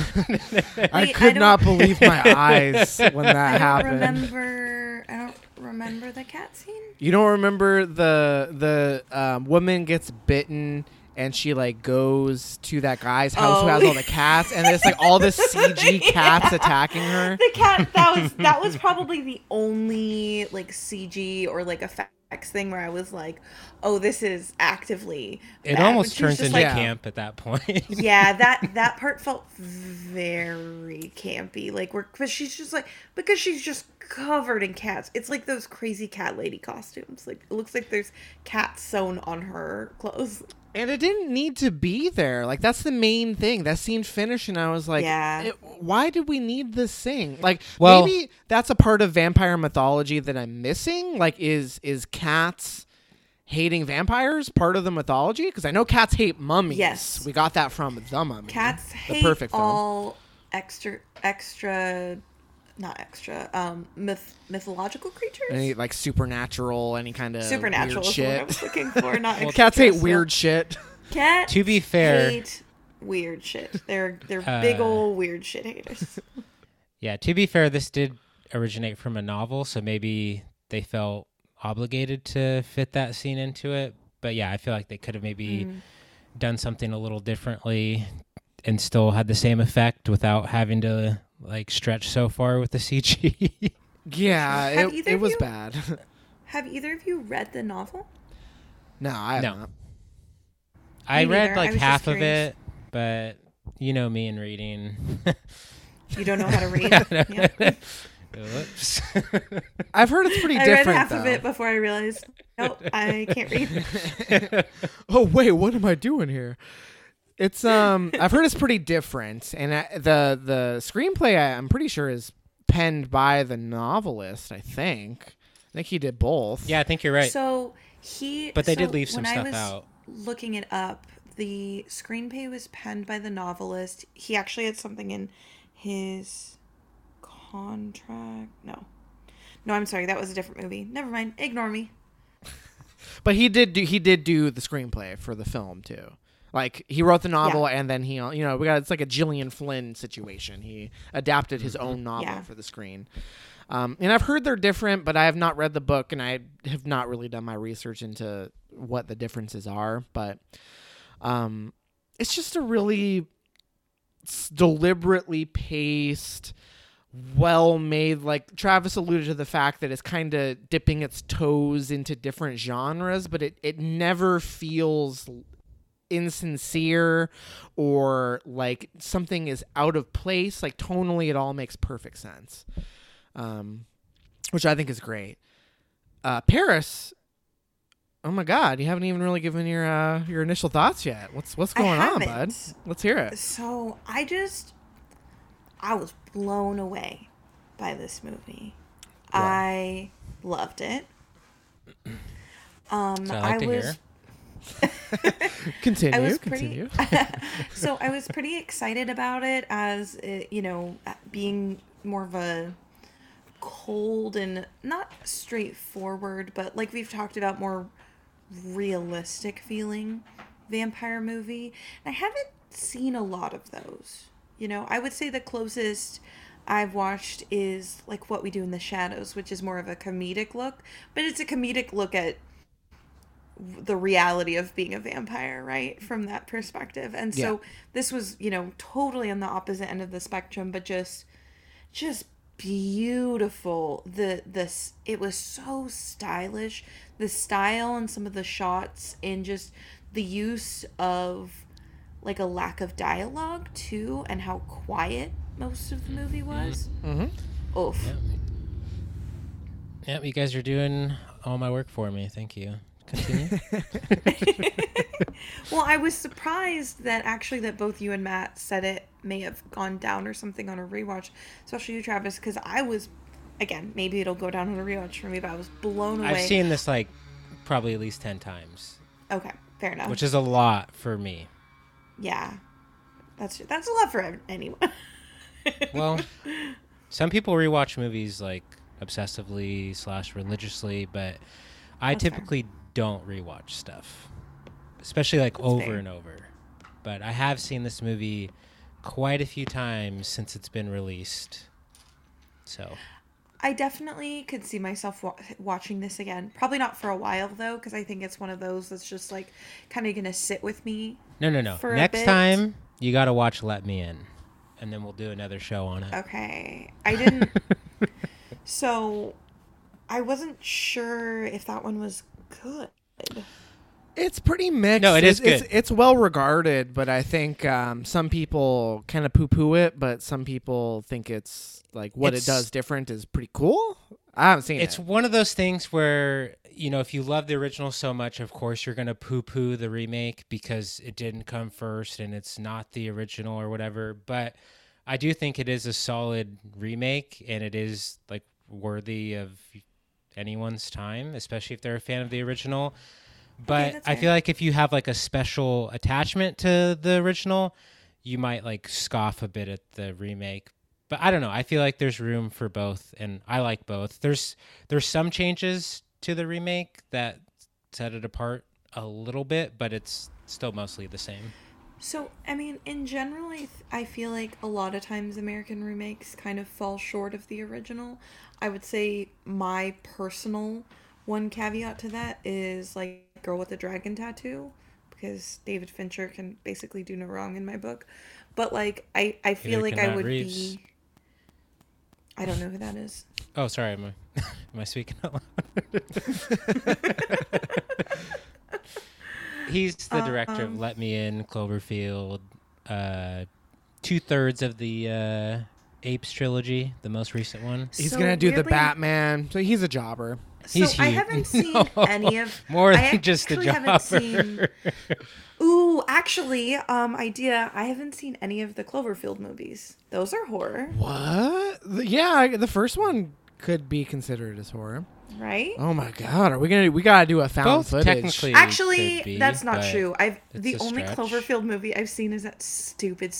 I could not believe my eyes when that happened. I don't remember the cat scene. You don't remember the woman gets bitten and she like goes to that guy's house who has all the cats, and it's like all the CG cats attacking her. The cat that was probably the only like CG or like effects thing where I was like, oh, this is actively bad. It almost turns into like, camp at that point. Yeah, that part felt very campy. Like because she's just covered in cats. It's like those crazy cat lady costumes. Like it looks like there's cats sewn on her clothes. And it didn't need to be there. Like, that's the main thing. That scene finished, and I was like, why did we need this thing? Like, maybe that's a part of vampire mythology that I'm missing. Like, is cats hating vampires part of the mythology? Because I know cats hate mummies. Yes. We got that from The Mummy. Cats hate all mythological creatures, any like supernatural weird shit. What I was looking for. Not cats hate weird shit. Cats, to be fair, hate weird shit. They're big old weird shit haters. Yeah, to be fair, this did originate from a novel, so maybe they felt obligated to fit that scene into it. But yeah, I feel like they could have maybe done something a little differently and still had the same effect without having to like stretch so far with the CG. Yeah, it was bad. Have either of you read the novel? No, I have not. I read like half of it, but you know me and reading. You don't know how to read? Yeah. Oops. I've heard it's pretty different. I read half of it before I realized, nope, I can't read. Oh, wait, what am I doing here? It's I've heard it's pretty different, and the screenplay I'm pretty sure is penned by the novelist. I think he did both. Yeah, I think you're right. But they did leave some stuff out. Looking it up, the screenplay was penned by the novelist. He actually had something in his contract. No, I'm sorry, that was a different movie. Never mind, ignore me. But he did do the screenplay for the film too. Like, he wrote the novel, and then he, you know, it's like a Gillian Flynn situation. He adapted his own novel for the screen. And I've heard they're different, but I have not read the book, and I have not really done my research into what the differences are. But it's just a really deliberately paced, well-made. Like Travis alluded to the fact that it's kind of dipping its toes into different genres, but it never feels insincere or like something is out of place. Like tonally, it all makes perfect sense, which I think is great. Paris, oh my God, you haven't even really given your initial thoughts yet. What's going on, bud? Let's hear it. So I was blown away by this movie. Wow. I loved it. Continue. So I was pretty excited about it as it, being more of a cold and not straightforward, but like we've talked about, more realistic feeling vampire movie. And I haven't seen a lot of those. I would say the closest I've watched is like What We Do in the Shadows, which is more of a comedic look, but it's a comedic look at the reality of being a vampire, right? From that perspective. And so this was, totally on the opposite end of the spectrum, but just beautiful. It was so stylish. The style and some of the shots and just the use of like a lack of dialogue too, and how quiet most of the movie was. Mm-hmm. Oof. Yep, you guys are doing all my work for me. Thank you. Continue. Well, I was surprised that actually that both you and Matt said it may have gone down or something on a rewatch, especially you, Travis, because I was, again, maybe it'll go down on a rewatch for me, but I was blown away. I've seen this like probably at least 10 times. Okay, fair enough. Which is a lot for me. Yeah, that's a lot for anyone. Well, some people rewatch movies like obsessively / religiously, but I typically don't rewatch stuff, especially like over and over. But I have seen this movie quite a few times since it's been released. So I definitely could see myself watching this again. Probably not for a while though, because I think it's one of those that's just like kind of gonna sit with me. No. Next time you gotta watch Let Me In, and then we'll do another show on it. Okay, I didn't. So I wasn't sure if that one was good. It's pretty mixed. No, it is good. It's well regarded, but I think some people kind of poo-poo it, but some people think it's like it does different is pretty cool. I haven't seen it. It's one of those things where, if you love the original so much, of course you're going to poo-poo the remake because it didn't come first and it's not the original or whatever. But I do think it is a solid remake, and it is like worthy of anyone's time, especially if they're a fan of the original. But I feel like if you have like a special attachment to the original, you might like scoff a bit at the remake. But I don't know. I feel like there's room for both, and I like both. There's some changes to the remake that set it apart a little bit, but it's still mostly the same. So, I mean, in general, I feel like a lot of times American remakes kind of fall short of the original. I would say my personal one caveat to that is like Girl with the Dragon Tattoo, because David Fincher can basically do no wrong in my book. But like I feel like I would Reeves. Be I don't know who that is. Oh, sorry, am I speaking out loud? He's the director of Let Me In, Cloverfield, 2/3 of the Apes trilogy, the most recent one. He's gonna do the Batman, so he's a jobber. So I haven't seen any of more than just a jobber. Ooh, actually, idea. I haven't seen any of the Cloverfield movies. Those are horror. What? Yeah, the first one could be considered as horror, right? Oh my God, are we gonna? We gotta do a found footage. Technically, actually, could be, that's not true. The only stretch. Cloverfield movie I've seen is that stupid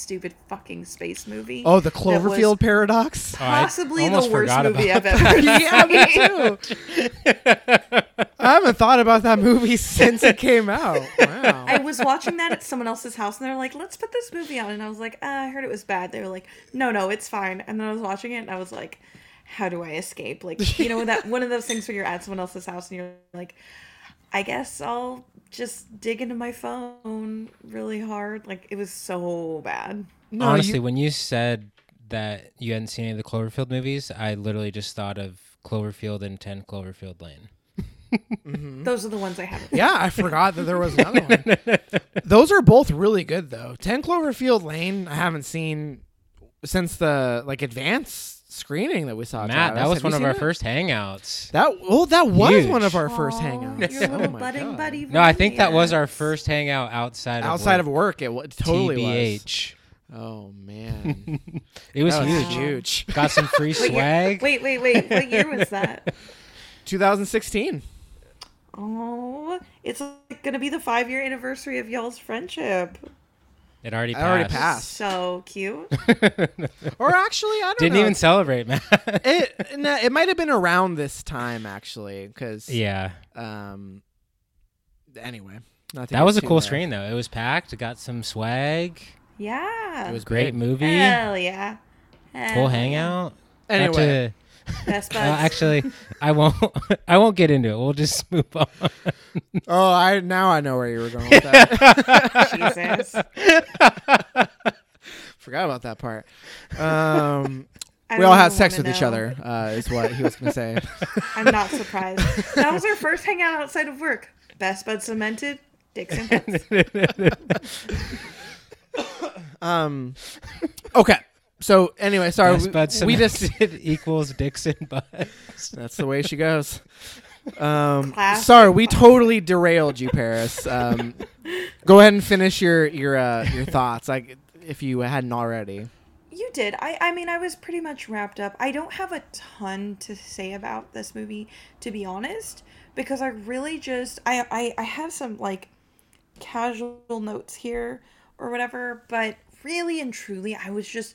fucking space movie. Oh, the Cloverfield Paradox. Possibly the worst movie I've ever seen. Yeah, me too. I haven't thought about that movie since it came out. Wow. I was watching that at someone else's house, and they're like, "Let's put this movie on," and I was like, "I heard it was bad." They were like, "No, it's fine." And then I was watching it, and I was like, how do I escape? Like, that one of those things where you're at someone else's house and you're like, I guess I'll just dig into my phone really hard. Like, it was so bad. No, honestly, when you said that you hadn't seen any of the Cloverfield movies, I literally just thought of Cloverfield and 10 Cloverfield Lane. Mm-hmm. Those are the ones I haven't seen. Yeah, I forgot that there was another one. Those are both really good, though. 10 Cloverfield Lane, I haven't seen since the advanced screening that we saw. Matt, that was one of our first hangouts. That was one of our first hangouts. Your little budding buddy. No, I think that was our first hangout outside of work. It totally was. Oh man, it was huge. Got some free swag. Wait! What year was that? 2016. Oh, it's gonna be the 5-year anniversary of y'all's friendship. It already passed. So cute. Or actually, I don't know. Didn't even celebrate, man. It might have been around this time actually, because yeah. Anyway, that was a cool screen though. It was packed. It got some swag. Yeah. It was great movie. Hell yeah. Cool hangout. Anyway. Best buds. Actually, I won't get into it. We'll just move on. Oh, I know where you were going with that. Jesus. Forgot about that part. We all had sex with each other, is what he was going to say. I'm not surprised. That was our first hangout outside of work. Best buds cemented, dicks and butts. Okay. So anyway, sorry. We just equals dicks and butts. That's the way she goes. Sorry, we totally derailed you, Paris. Go ahead and finish your thoughts, like if you hadn't already. You did. I mean, I was pretty much wrapped up. I don't have a ton to say about this movie, to be honest, because I really just I have some casual notes here or whatever, but really and truly, I was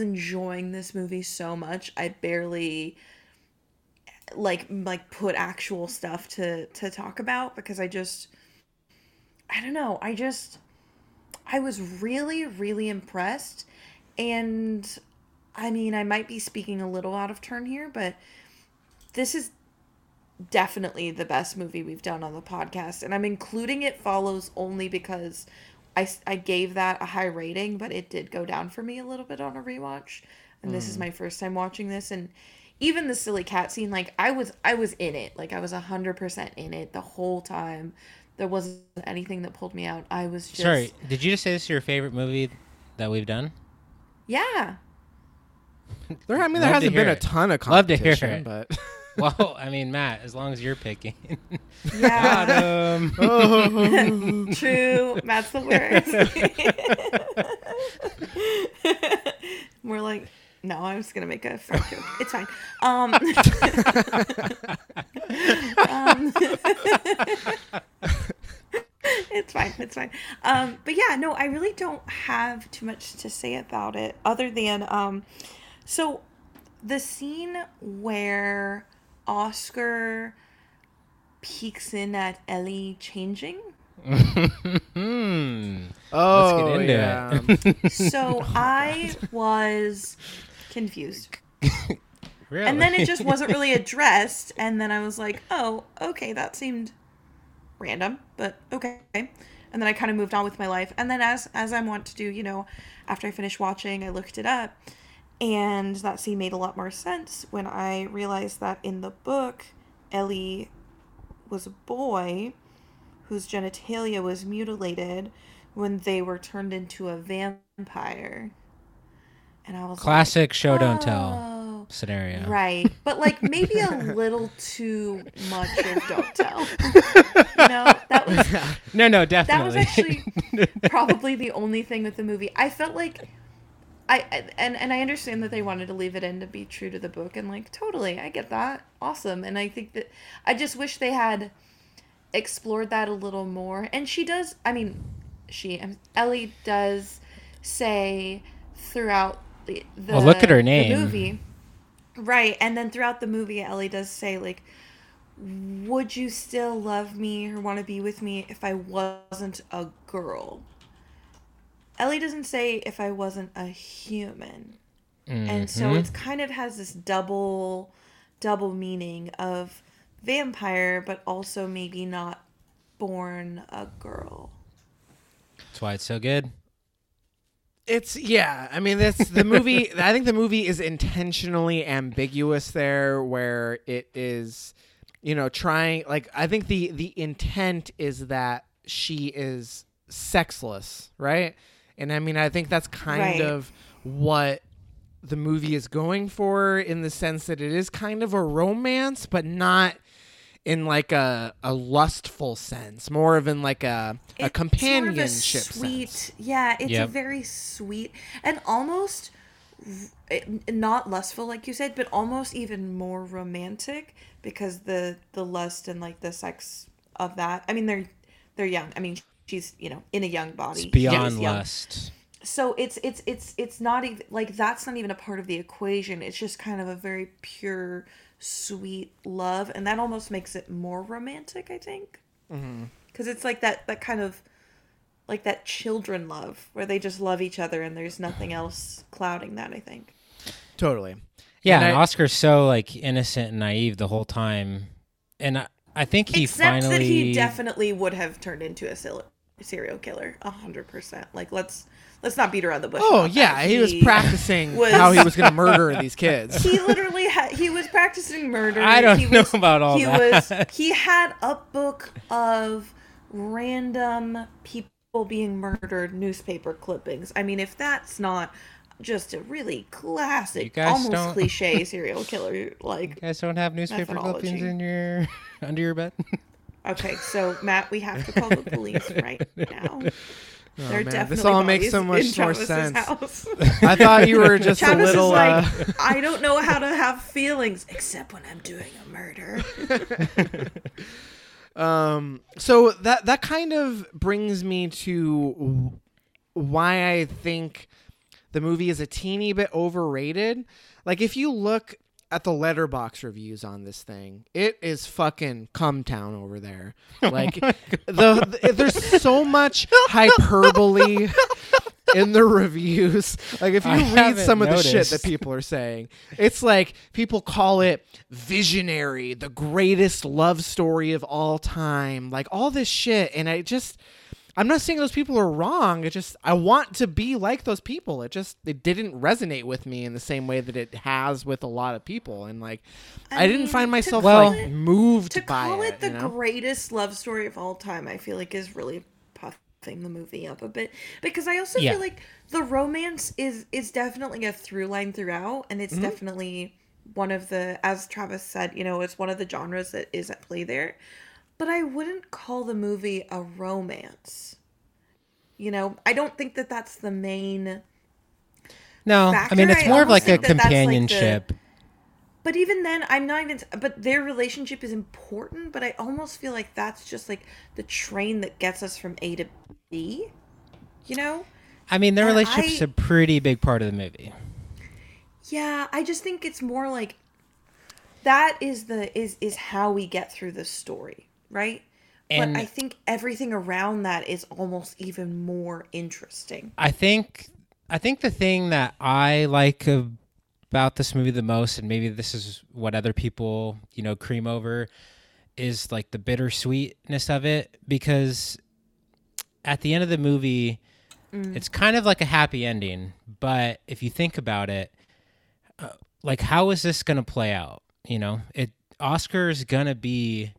enjoying this movie so much. I barely put actual stuff to talk about because I was really, really impressed. And I mean, I might be speaking a little out of turn here, but this is definitely the best movie we've done on the podcast. And I'm including It Follows only because I gave that a high rating, but it did go down for me a little bit on a rewatch. And this is my first time watching this. And even the silly cat scene, I was in it. I was 100% in it the whole time. There wasn't anything that pulled me out. I was just... Sorry, did you just say this is your favorite movie that we've done? Yeah. There hasn't been a ton of competition. Love to hear it. But... Well, I mean, Matt, as long as you're picking. Yeah. Oh. True. Matt's the worst. We're like, no, I was going to make a fart joke. It's fine. It's fine. But yeah, no, I really don't have too much to say about it other than, so the scene where Oscar peeks in at Ellie changing. Oh, let's get into it. So I was confused. Really? And then it just wasn't really addressed. And then I was like, oh, okay, that seemed random, but okay. And then I kind of moved on with my life. And then as I want to do, after I finished watching, I looked it up. And that scene made a lot more sense when I realized that in the book, Ellie was a boy whose genitalia was mutilated when they were turned into a vampire. And I was classic show don't tell scenario. Right. But maybe a little too much of don't tell. No, definitely. That was actually probably the only thing with the movie. I felt like... I understand that they wanted to leave it in to be true to the book, and totally, I get that. Awesome. And I think that I just wish they had explored that a little more. And Ellie does say throughout the look at her name. The movie. Right. And then throughout the movie, Ellie does say would you still love me or want to be with me if I wasn't a girl? Ellie doesn't say if I wasn't a human. Mm-hmm. And so it kind of has this double meaning of vampire, but also maybe not born a girl. That's why it's so good. It's, yeah. I mean, that's the movie. I think the movie is intentionally ambiguous there, where it is, you know, trying, like, I think the intent is that she is sexless, right? And I mean, I think that's kind of what the movie is going for, in the sense that it is kind of a romance, but not in like a lustful sense, more of in like a companionship sort of a sweet sense. Yeah, it's a very sweet and almost not lustful, like you said, but almost even more romantic, because the lust and like the sex of that. I mean, they're young. I mean, she's, you know, in a young body. It's beyond lust. So it's not even like, that's not even a part of the equation. It's just kind of a very pure, sweet love, and that almost makes it more romantic, I think, because it's like that kind of like that children love where they just love each other and there's nothing else clouding that. I think totally, yeah. And Oscar's so like innocent and naive the whole time, and I think he finally, that he definitely would have turned into a serial killer 100%. Like, let's not beat around the bush. Oh yeah, he was practicing how he was going to murder these kids. He literally he was practicing murder. I don't know about all that. He had a book of random people being murdered, newspaper clippings. I mean, if that's not just a really classic, almost cliche serial killer, like, you guys don't have newspaper clippings in your under your bed. Okay, so Matt, we have to call the police right now. Oh, man. This all makes so much more sense. I thought you were just Travis a little. Is like, I don't know how to have feelings except when I'm doing a murder. So that kind of brings me to why I think the movie is a teeny bit overrated. Like, if you look at the Letterboxd reviews on this thing, it is fucking cum town over there. Like, there's so much hyperbole in the reviews. Like, if you read some of the shit that people are saying, it's like people call it visionary, the greatest love story of all time, like all this shit. And I'm not saying those people are wrong. It just, I want to be like those people. It didn't resonate with me in the same way that it has with a lot of people. And like, I didn't find myself like moved by it. To call it the greatest love story of all time, I feel like, is really puffing the movie up a bit, because I also feel like the romance is definitely a through line throughout, and it's definitely one of the, as Travis said, you know, it's one of the genres that is at play there. But I wouldn't call the movie a romance. You know, I don't think that that's the main. No, factor. I mean, it's more of like a companionship. Like but even then, I'm not even. But their relationship is important. But I almost feel like that's just like the train that gets us from A to B. You know. I mean, their relationship's a pretty big part of the movie. Yeah, I just think it's more like that is how we get through the story. Right. And but I think everything around that is almost even more interesting. I think the thing that I like about this movie the most, and maybe this is what other people, you know, cream over, is like the bittersweetness of it, because at the end of the movie, it's kind of like a happy ending. But if you think about it, like, how is this going to play out? You know, Oscar's going to be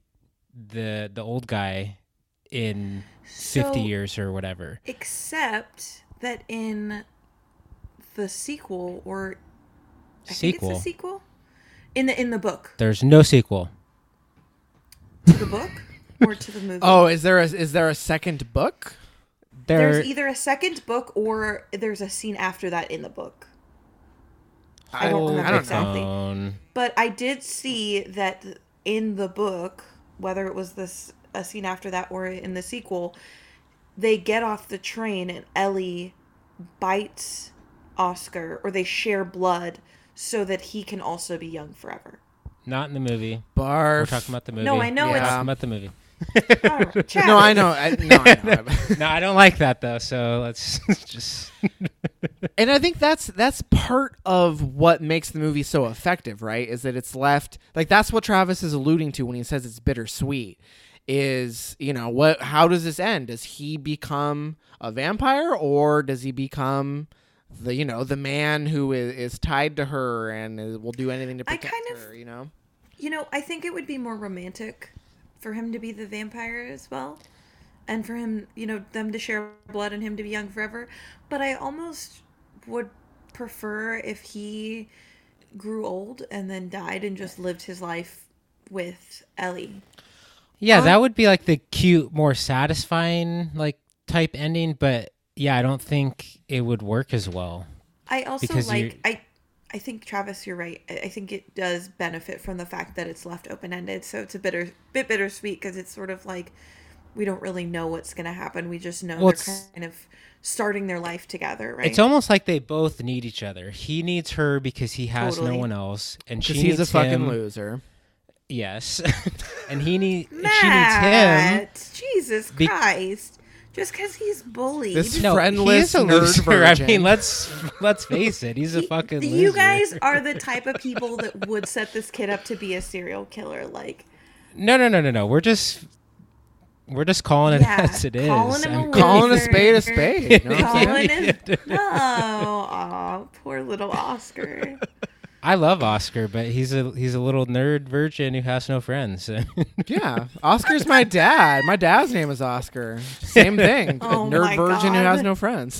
the old guy in 50 years or whatever, except that in the sequel, or I think it's a sequel in the book, there's no sequel to the book or to the movie. Oh, is there a second book? There's either a second book or there's a scene after that in the book. I don't remember exactly, but I did see that in the book, whether it was a scene after that or in the sequel, they get off the train and Ellie bites Oscar, or they share blood so that he can also be young forever. Not in the movie. Barf. We're talking about the movie. No, I know. Yeah. It's about the movie. Right, no, I know. I know. No, I don't like that though. So let's just. And I think that's part of what makes the movie so effective, right? Is that it's left, like, that's what Travis is alluding to when he says it's bittersweet. is, you know, what? How does this end? Does he become a vampire, or does he become the, you know, the man who is tied to her and will do anything to protect her? You know, I think it would be more romantic for him to be the vampire as well, and for him, you know, them to share blood and him to be young forever. But I almost would prefer if he grew old and then died and just lived his life with Ellie. Yeah, that would be like the cute, more satisfying like type ending, but yeah, I don't think it would work as well. I also like I think, Travis, you're right. I think it does benefit from the fact that it's left open-ended, so it's a bit bittersweet because it's sort of like we don't really know what's going to happen. We just know they're kind of starting their life together, right? It's almost like they both need each other. He needs her because he has no one else, and she needs him. He's a fucking loser. Yes. And she needs him. Jesus Christ. Just because he's bullied. This friendless nerd virgin. I mean, let's face it. He's a fucking loser. You guys are the type of people that would set this kid up to be a serial killer. Like, No. We're just calling it as it is. Calling a spade a spade. No, oh, poor little Oscar. I love Oscar, but he's a little nerd virgin who has no friends. Yeah, Oscar's my dad. My dad's name is Oscar. Same thing. Oh, nerd virgin who has no friends.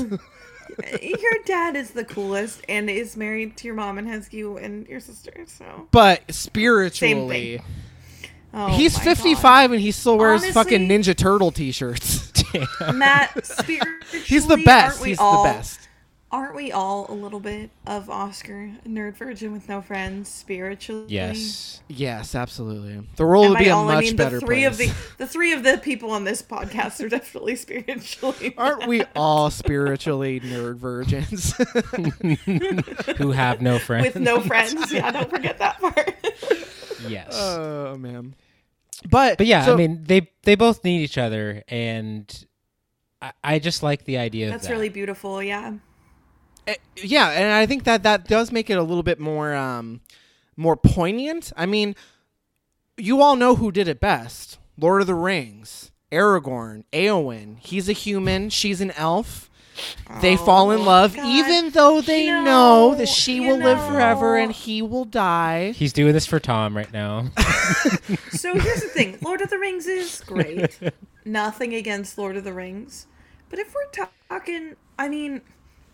Your dad is the coolest and is married to your mom and has you and your sister. So, but spiritually, he's 55 and he still wears fucking Ninja Turtle t-shirts. Damn. Matt, spiritually, he's the best. The best. Aren't we all a little bit of Oscar, nerd virgin with no friends, spiritually? Yes, absolutely. The world would be a much better place. The three of the people on this podcast are definitely spiritually. Aren't we all spiritually nerd virgins who have no friends? With no friends, yeah. Don't forget that part. Yes. Oh man. But yeah, so, I mean, they both need each other, and I just like the idea. That's really beautiful. Yeah. Yeah, and I think that does make it a little bit more poignant. I mean, you all know who did it best. Lord of the Rings, Aragorn, Eowyn. He's a human. She's an elf. They fall in love, even though they know that she will live forever and he will die. He's doing this for Tom right now. So here's the thing. Lord of the Rings is great. Nothing against Lord of the Rings. But if we're talking, I mean...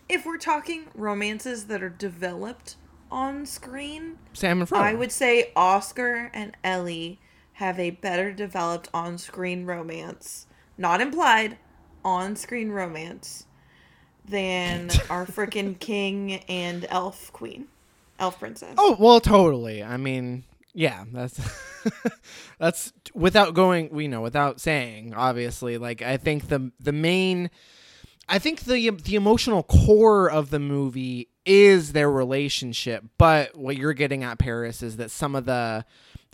If we're talking romances that are developed on screen, Sam and Frodo. I would say Oscar and Ellie have a better developed on-screen romance, not implied, on-screen romance, than our frickin' king and elf princess. Oh, well, totally. I mean, yeah, that's without saying, obviously. Like, I think the emotional core of the movie is their relationship, but what you're getting at, Paris, is that some of the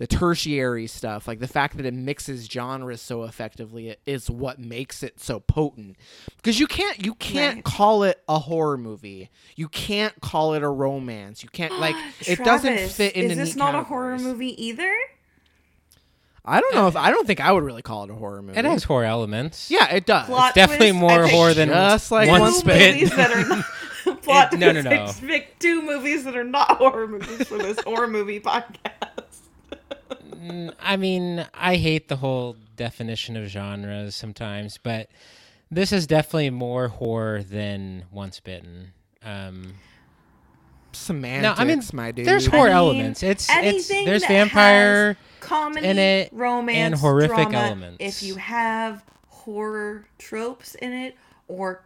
tertiary stuff, like the fact that it mixes genres so effectively, is what makes it so potent. Because you can't right. call it a horror movie, you can't call it a romance, you can't like it Travis, doesn't fit into. Is this not categories. A horror movie either? I don't know if I don't think I would really call it a horror movie. It has horror elements. Yeah, it does. Plot it's definitely twist, more horror than us. Like one spit. Plot twist. No. I just picked two movies that are not horror movies for this horror movie podcast. I mean, I hate the whole definition of genres sometimes, but this is definitely more horror than Once Bitten. Semantics, my dude. There's horror elements. It's there's vampire comedy in it, romance, and horrific drama, elements. If you have horror tropes in it or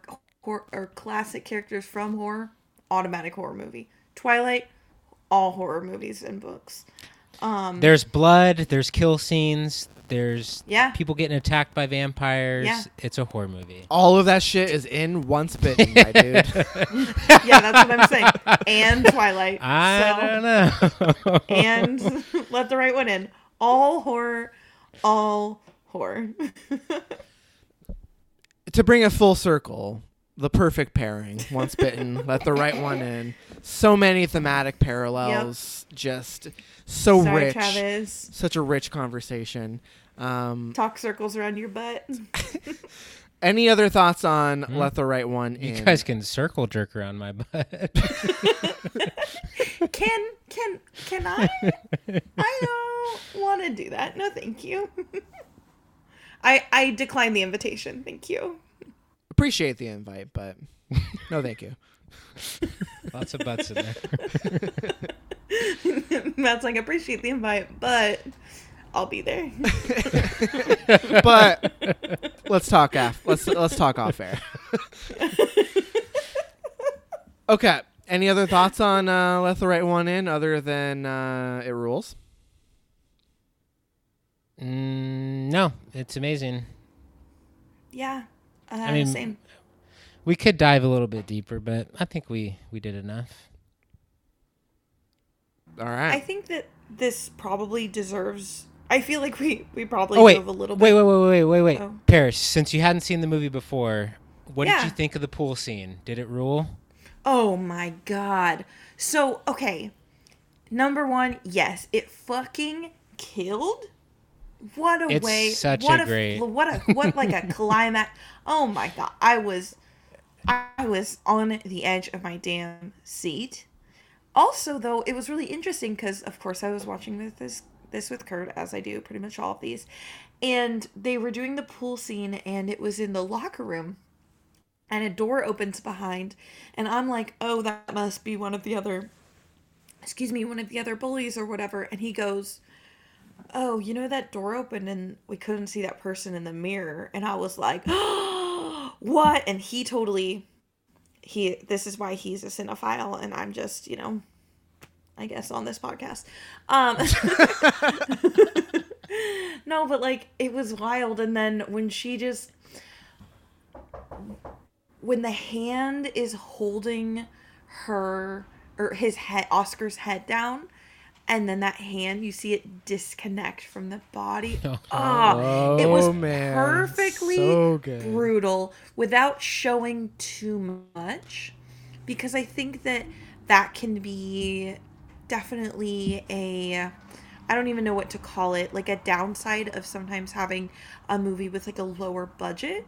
classic characters from horror, automatic horror movie. Twilight, all horror movies and books. There's blood. There's kill scenes. There's people getting attacked by vampires. Yeah. It's a horror movie. All of that shit is in Once Bitten, my dude. Yeah, that's what I'm saying. And Twilight. I don't know. And Let the Right One In. All horror. To bring a full circle, the perfect pairing. Once bitten, let the right one in. So many thematic parallels. Yep. Just so Sorry, rich. Travis. Such a rich conversation. Talk circles around your butt. Any other thoughts on Let the Right One In? You guys can circle jerk around my butt. Can I? I don't want to do that. No, thank you. I decline the invitation. Thank you. Appreciate the invite, but no, thank you. Lots of butts in there. Matt's like, appreciate the invite, but I'll be there. But let's talk off air. Okay. Any other thoughts on Let the Right One In other than it rules? No, it's amazing. Yeah. I mean, same. We could dive a little bit deeper, but I think we did enough. All right. I think that this probably deserves... I feel like we probably dove a little bit... Wait. Oh. Paris, since you hadn't seen the movie before, what did you think of the pool scene? Did it rule? Oh, my God. So, okay. Number one, yes. It fucking killed... What a it's way! Such what a great! What like a climax! Oh my God! I was on the edge of my damn seat. Also, though, it was really interesting because, of course, I was watching this with Kurt, as I do pretty much all of these, and they were doing the pool scene, and it was in the locker room, and a door opens behind, and I'm like, oh, that must be one of the other bullies or whatever, and he goes, oh, you know, that door opened and we couldn't see that person in the mirror. And I was like, oh, what? And he totally, this is why he's a cinephile and I'm just, you know, I guess on this podcast. No, but like, it was wild. And then when the hand is holding Oscar's head down, and then that hand, you see it disconnect from the body. Oh, it was perfectly so brutal without showing too much. Because I think that can be definitely I don't even know what to call it. Like a downside of sometimes having a movie with like a lower budget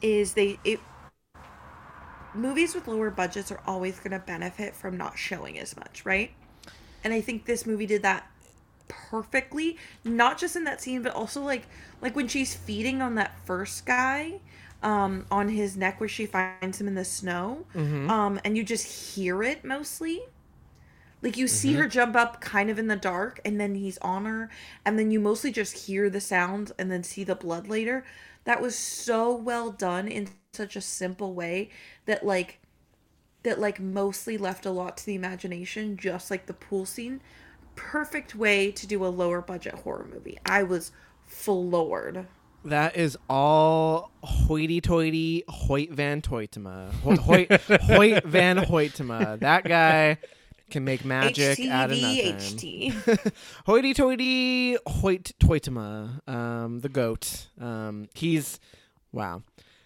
is movies with lower budgets are always going to benefit from not showing as much, right? And I think this movie did that perfectly, not just in that scene, but also like when she's feeding on that first guy, on his neck where she finds him in the snow, and you just hear it mostly. Like you see her jump up kind of in the dark, and then he's on her, and then you mostly just hear the sounds and then see the blood later. That was so well done in such a simple way that mostly left a lot to the imagination, just like the pool scene. Perfect way to do a lower budget horror movie. I was floored. That is all hoity-toity Hoyte van Hoytema. Hoyte van Hoytema. That guy can make magic out of nothing. HT. Hoity-toity Hoyte Toytema. The goat. He's... Wow.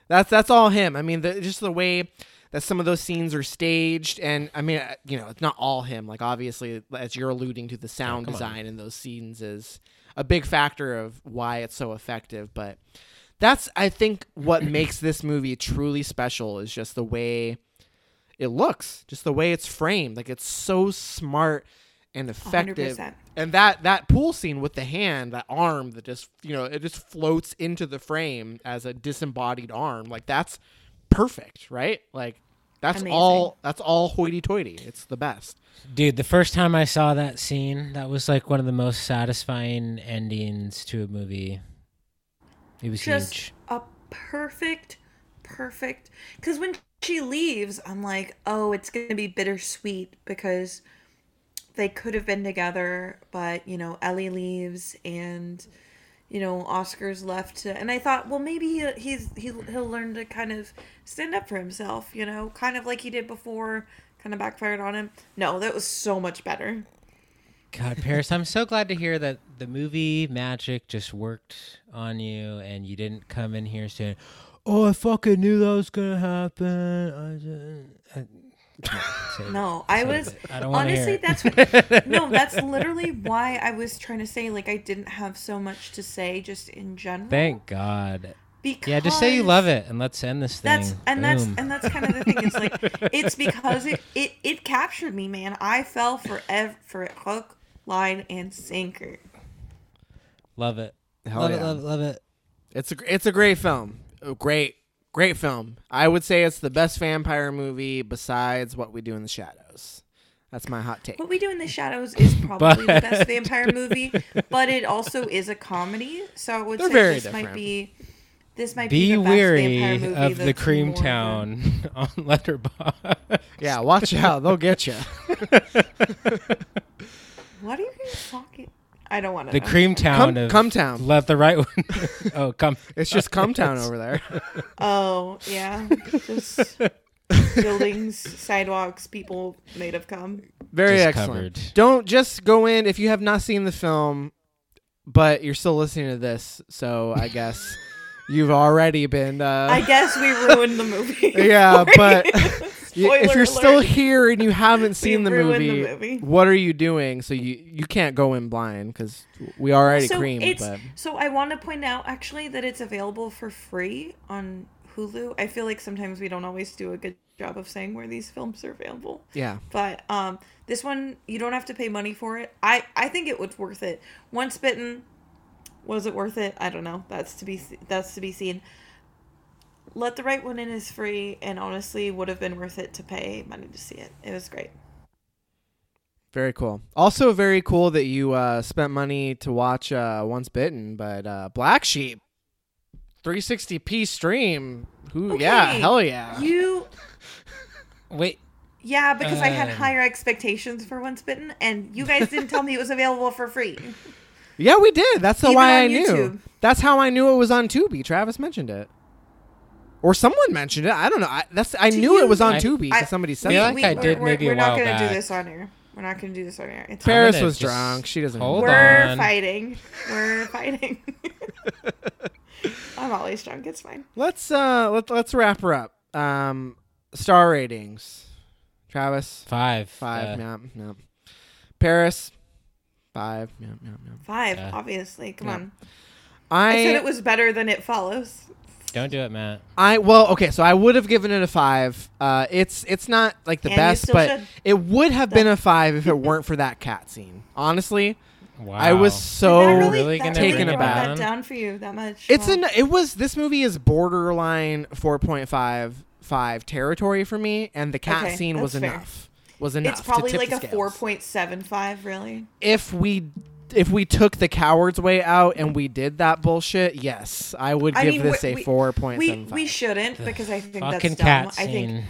That's all him. I mean, just the way... that some of those scenes are staged, and I mean, you know, it's not all him. Like, obviously, as you're alluding to, the sound design in those scenes is a big factor of why it's so effective. But that's, I think, what makes this movie truly special is just the way it looks, just the way it's framed. Like, it's so smart and effective. 100%. And that pool scene with the hand, that arm that just, you know, it just floats into the frame as a disembodied arm. Like, that's perfect, right? Like that's amazing. That's all hoity-toity. It's the best. Dude, the first time I saw that scene, that was like one of the most satisfying endings to a movie. It was just huge. A perfect because when she leaves, I'm like, oh, it's gonna be bittersweet because they could have been together, but you know, Ellie leaves and you know, Oscar's left to, and I thought, well, maybe he'll learn to kind of stand up for himself, you know, kind of like he did before, kind of backfired on him. No, that was so much better. God, Paris, I'm so glad to hear that the movie magic just worked on you and you didn't come in here saying, oh, I fucking knew that was gonna happen. That's literally why I was trying to say, like, I didn't have so much to say just in general. Thank God. Because yeah, just say you love it and let's end this thing. That's kind of the thing. It's like it's because it captured me, man. I fell for it, hook, line, and sinker. Love it. Love it. It's a great film. Great film. I would say it's the best vampire movie besides What We Do in the Shadows. That's my hot take. What We Do in the Shadows is probably the best vampire movie, but it also is a comedy. So I would say this might be the best vampire movie. Be wary of the Creamtown on Letterboxd. Yeah, watch out. They'll get you. What are you talking? I don't want to. The Creamtown of Cumtown. Let the right one. Oh, Cum. It's just Cumtown over there. Oh yeah, just buildings, sidewalks, people made of cum. Very just excellent. Covered. Don't just go in if you have not seen the film, but you're still listening to this. So I guess you've already been. I guess we ruined the movie. Yeah, but. If you're still here and you haven't seen the movie, what are you doing? So you can't go in blind because we already creamed. So I want to point out actually that it's available for free on Hulu. I feel like sometimes we don't always do a good job of saying where these films are available. Yeah. But this one, you don't have to pay money for it. I think it was worth it. Once bitten, was it worth it? I don't know. That's to be seen. Let the Right One In is free, and honestly would have been worth it to pay money to see it. It was great. Very cool. Also very cool that you spent money to watch Once Bitten, but Black Sheep, 360p stream. Yeah, hell yeah. You... Wait. Yeah, because I had higher expectations for Once Bitten, and you guys didn't tell me it was available for free. Yeah, we did. That's why I knew. That's how I knew it was on Tubi. Travis mentioned it. Or someone mentioned it. I don't know. I knew it was on Tubi because somebody said it. We're not going to do this on air. We're not going to do this on air. Paris was drunk. She doesn't. We're fighting. I'm always drunk. It's fine. Let's wrap her up. Star ratings. Travis. 5. No. Paris. 5. No. 5. Obviously. Come on. I said it was better than It Follows. Don't do it, Matt. So I would have given it a 5. It's not like the best, but it would have been a 5 if it weren't for that cat scene. Honestly, wow. I was really taken aback. That down for you that much? This movie is borderline 4.55 territory for me, and the cat scene was enough. Was enough. It's probably like a 4.75, really. If we took the coward's way out and we did that bullshit, yes, I would give this a 4.75. We shouldn't because I think that's dumb. I think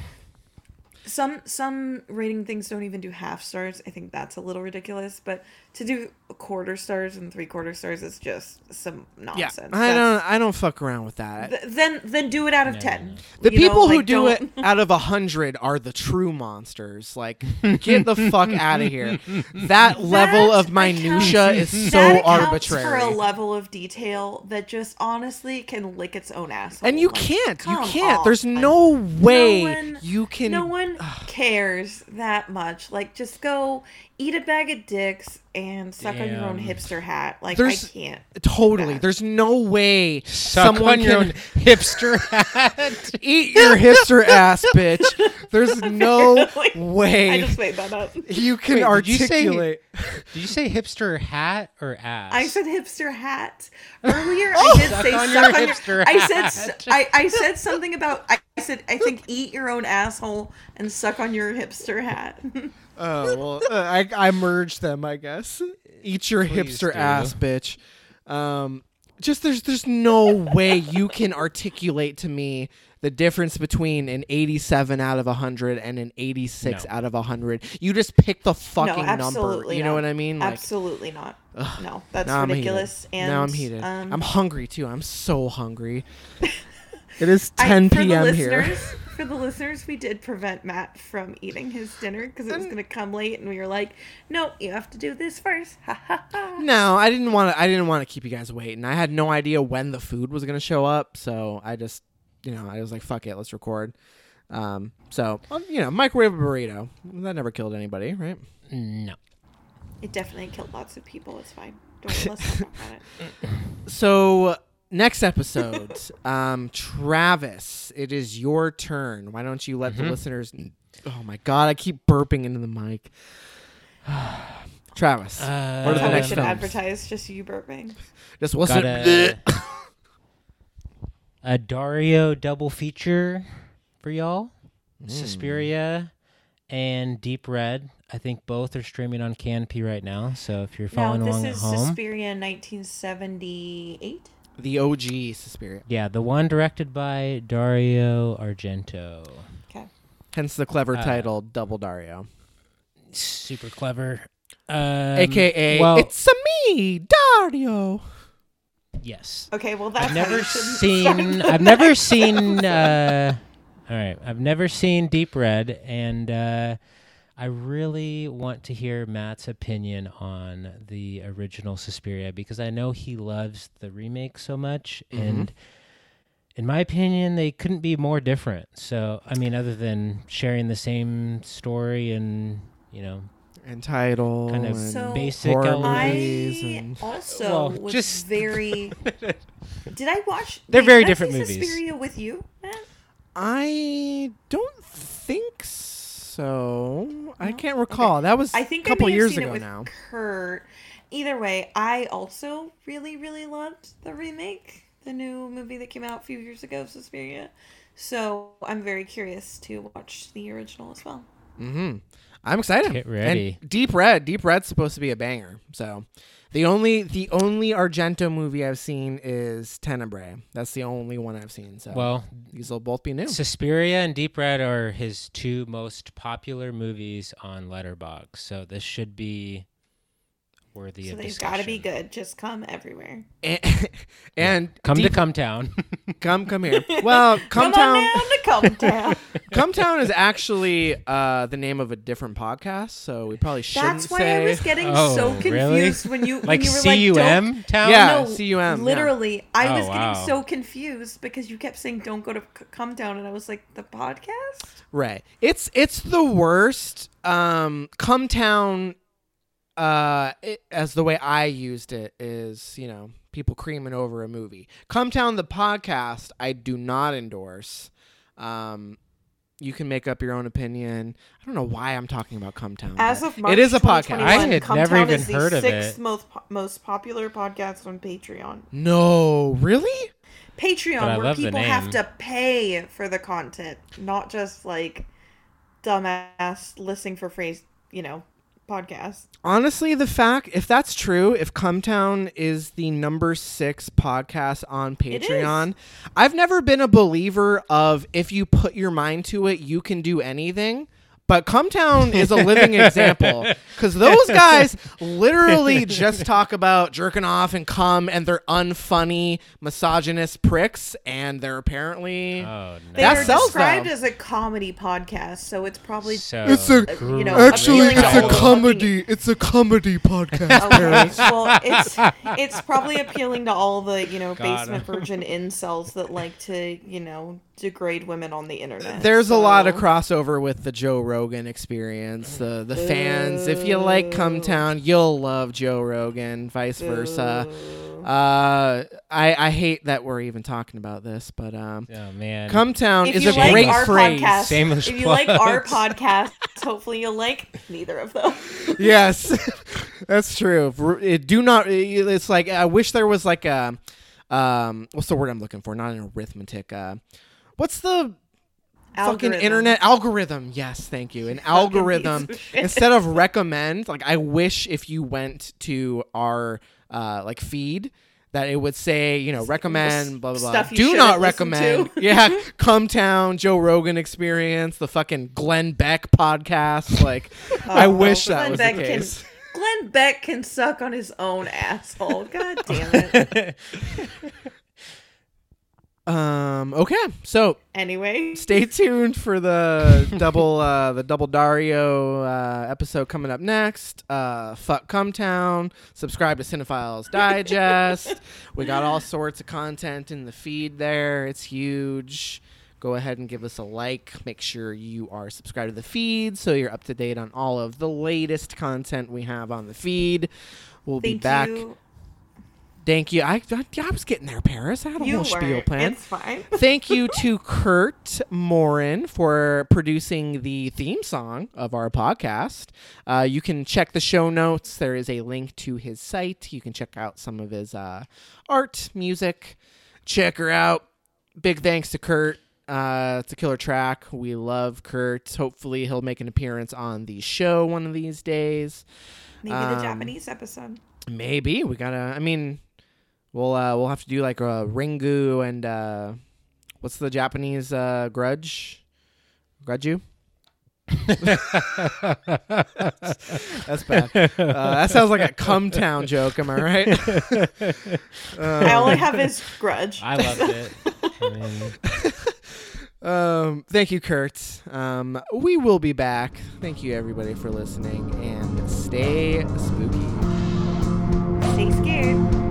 some rating things don't even do half stars. I think that's a little ridiculous, but to do quarter stars and three-quarter stars is just some nonsense. Yeah, I don't fuck around with that. Then do it out of 10. No. The people who do it out of 100 are the true monsters. Like, get the fuck out of here. That level of minutia is so arbitrary. For a level of detail that just honestly can lick its own asshole. And you can't. You can't. There's no way you can. No one cares that much. Like, just go. Eat a bag of dicks and suck on your own hipster hat. Like, I can't. Totally. There's no way someone can... Suck on your own hipster hat? Eat your hipster ass, bitch. There's no way. I just made that up. You can articulate. Did you say hipster hat or ass? I said hipster hat. Earlier, I did say suck on your hipster hat. I said something about... I think eat your own asshole and suck on your hipster hat. Oh, well, I merged them, I guess. Eat your hipster ass, bitch. There's no way you can articulate to me the difference between an 87 out of 100 and an 86 out of 100. You just pick the fucking number. You know what I mean? Like, absolutely not. No, that's ridiculous. Now I'm heated. I'm hungry, too. I'm so hungry. It is 10 p.m. here. For the listeners, we did prevent Matt from eating his dinner because it was going to come late, and we were like, "No, you have to do this first." No, I didn't want to. I didn't want to keep you guys waiting. I had no idea when the food was going to show up, so I just you know, I was like, fuck it, let's record. So, you know, microwave a burrito. That never killed anybody, right? No. It definitely killed lots of people. It's fine. Don't let's not talk about it. So, next episode, Travis, it is your turn. Why don't you let the listeners... Oh, my God. I keep burping into the mic. Travis, what are the next films? Advertise just you burping. Just listen. A Dario double feature for y'all. Suspiria and Deep Red. I think both are streaming on Canopy right now. So if you're following along at home. This is Suspiria 1978. The OG Suspiria. Yeah, the one directed by Dario Argento. Okay. Hence the clever title, Double Dario. Super clever. AKA, well, it's a me, Dario. Yes. Okay, well, that's... I've never seen... all right, I've never seen Deep Red, and I really want to hear Matt's opinion on the original Suspiria, because I know he loves the remake so much, and... in my opinion, they couldn't be more different. So, I mean, other than sharing the same story and, you know... and title kind of so basic movies. Did I watch... They're very different movies. Suspiria with you, Matt? I don't think so. No? I can't recall. Okay. That was a couple years ago now. Kurt. Either way, I also really, really loved the remake. The new movie that came out a few years ago, Suspiria. So I'm very curious to watch the original as well. Mm-hmm. I'm excited. Get ready. And Deep Red's supposed to be a banger. So the only Argento movie I've seen is Tenebrae. That's the only one I've seen. So well, these will both be new. Suspiria and Deep Red are his two most popular movies on Letterboxd. So this should be worthy of discussion. So they've got to be good. Just come everywhere. And come to Cumtown. Come here. Well, Cumtown. Cumtown is actually the name of a different podcast, so we probably shouldn't say. That's why I was getting so confused when you like C-U-M like, town? Yeah, no, C-U-M. Literally, yeah. I was getting so confused because you kept saying don't go to Cumtown, and I was like, the podcast? Right. It's the worst. Cumtown... as the way I used it is, you know, people creaming over a movie. Cumtown the podcast, I do not endorse. You can make up your own opinion. I don't know why I'm talking about Cumtown. As of March, it is a podcast. I had never even heard of it. Cumtown is the sixth most popular podcast on Patreon. No, really? Patreon, where people have to pay for the content, not just like dumbass listening for phrase, you know. Podcast. Honestly, the fact if that's true, if Cumtown is the number 6 podcast on Patreon, I've never been a believer of if you put your mind to it, you can do anything. But Cumtown is a living example because those guys literally just talk about jerking off and cum, and they're unfunny, misogynist pricks, and they're apparently they're described as a comedy podcast, so it's probably it's a comedy. It's a comedy podcast. Okay. Well, it's probably appealing to all the basement virgin incels that like to degrade women on the internet. There's a lot of crossover with the Joe Rogan Experience. The fans, if you like Cumtown, you'll love Joe Rogan, vice versa. I hate that we're even talking about this, but Cumtown is a great phrase. Shameless plug. If you like our podcast, hopefully you'll like neither of them. Yes, that's true. It's like I wish there was like a what's the word I'm looking for? Not an arithmetic. What's the fucking internet algorithm? Yes, thank you. An algorithm instead of recommend. Like I wish if you went to our feed that it would say recommend blah blah blah. Do not recommend. Yeah, Cumtown, Joe Rogan Experience, the fucking Glenn Beck podcast. Like I wish that was the case. Glenn Beck can suck on his own asshole. God damn it. Okay. So anyway, stay tuned for the double Dario episode coming up next. Fuck Cumtown. Subscribe to Cinephiles Digest. We got all sorts of content in the feed there. It's huge. Go ahead and give us a like. Make sure you are subscribed to the feed so you're up to date on all of the latest content we have on the feed. We'll be back. Thank you. I was getting there, Paris. I had a whole spiel plan. It's fine. Thank you to Kurt Morin for producing the theme song of our podcast. You can check the show notes. There is a link to his site. You can check out some of his art, music. Check her out. Big thanks to Kurt. It's a killer track. We love Kurt. Hopefully he'll make an appearance on the show one of these days. Maybe the Japanese episode. Maybe. We gotta... I mean... We'll have to do like a Ringu and what's the Japanese grudge? Grudge? That's bad. That sounds like a Cumtown joke. Am I right? I only have his grudge. I loved it. Thank you, Kurt. We will be back. Thank you, everybody, for listening and stay spooky. Stay scared.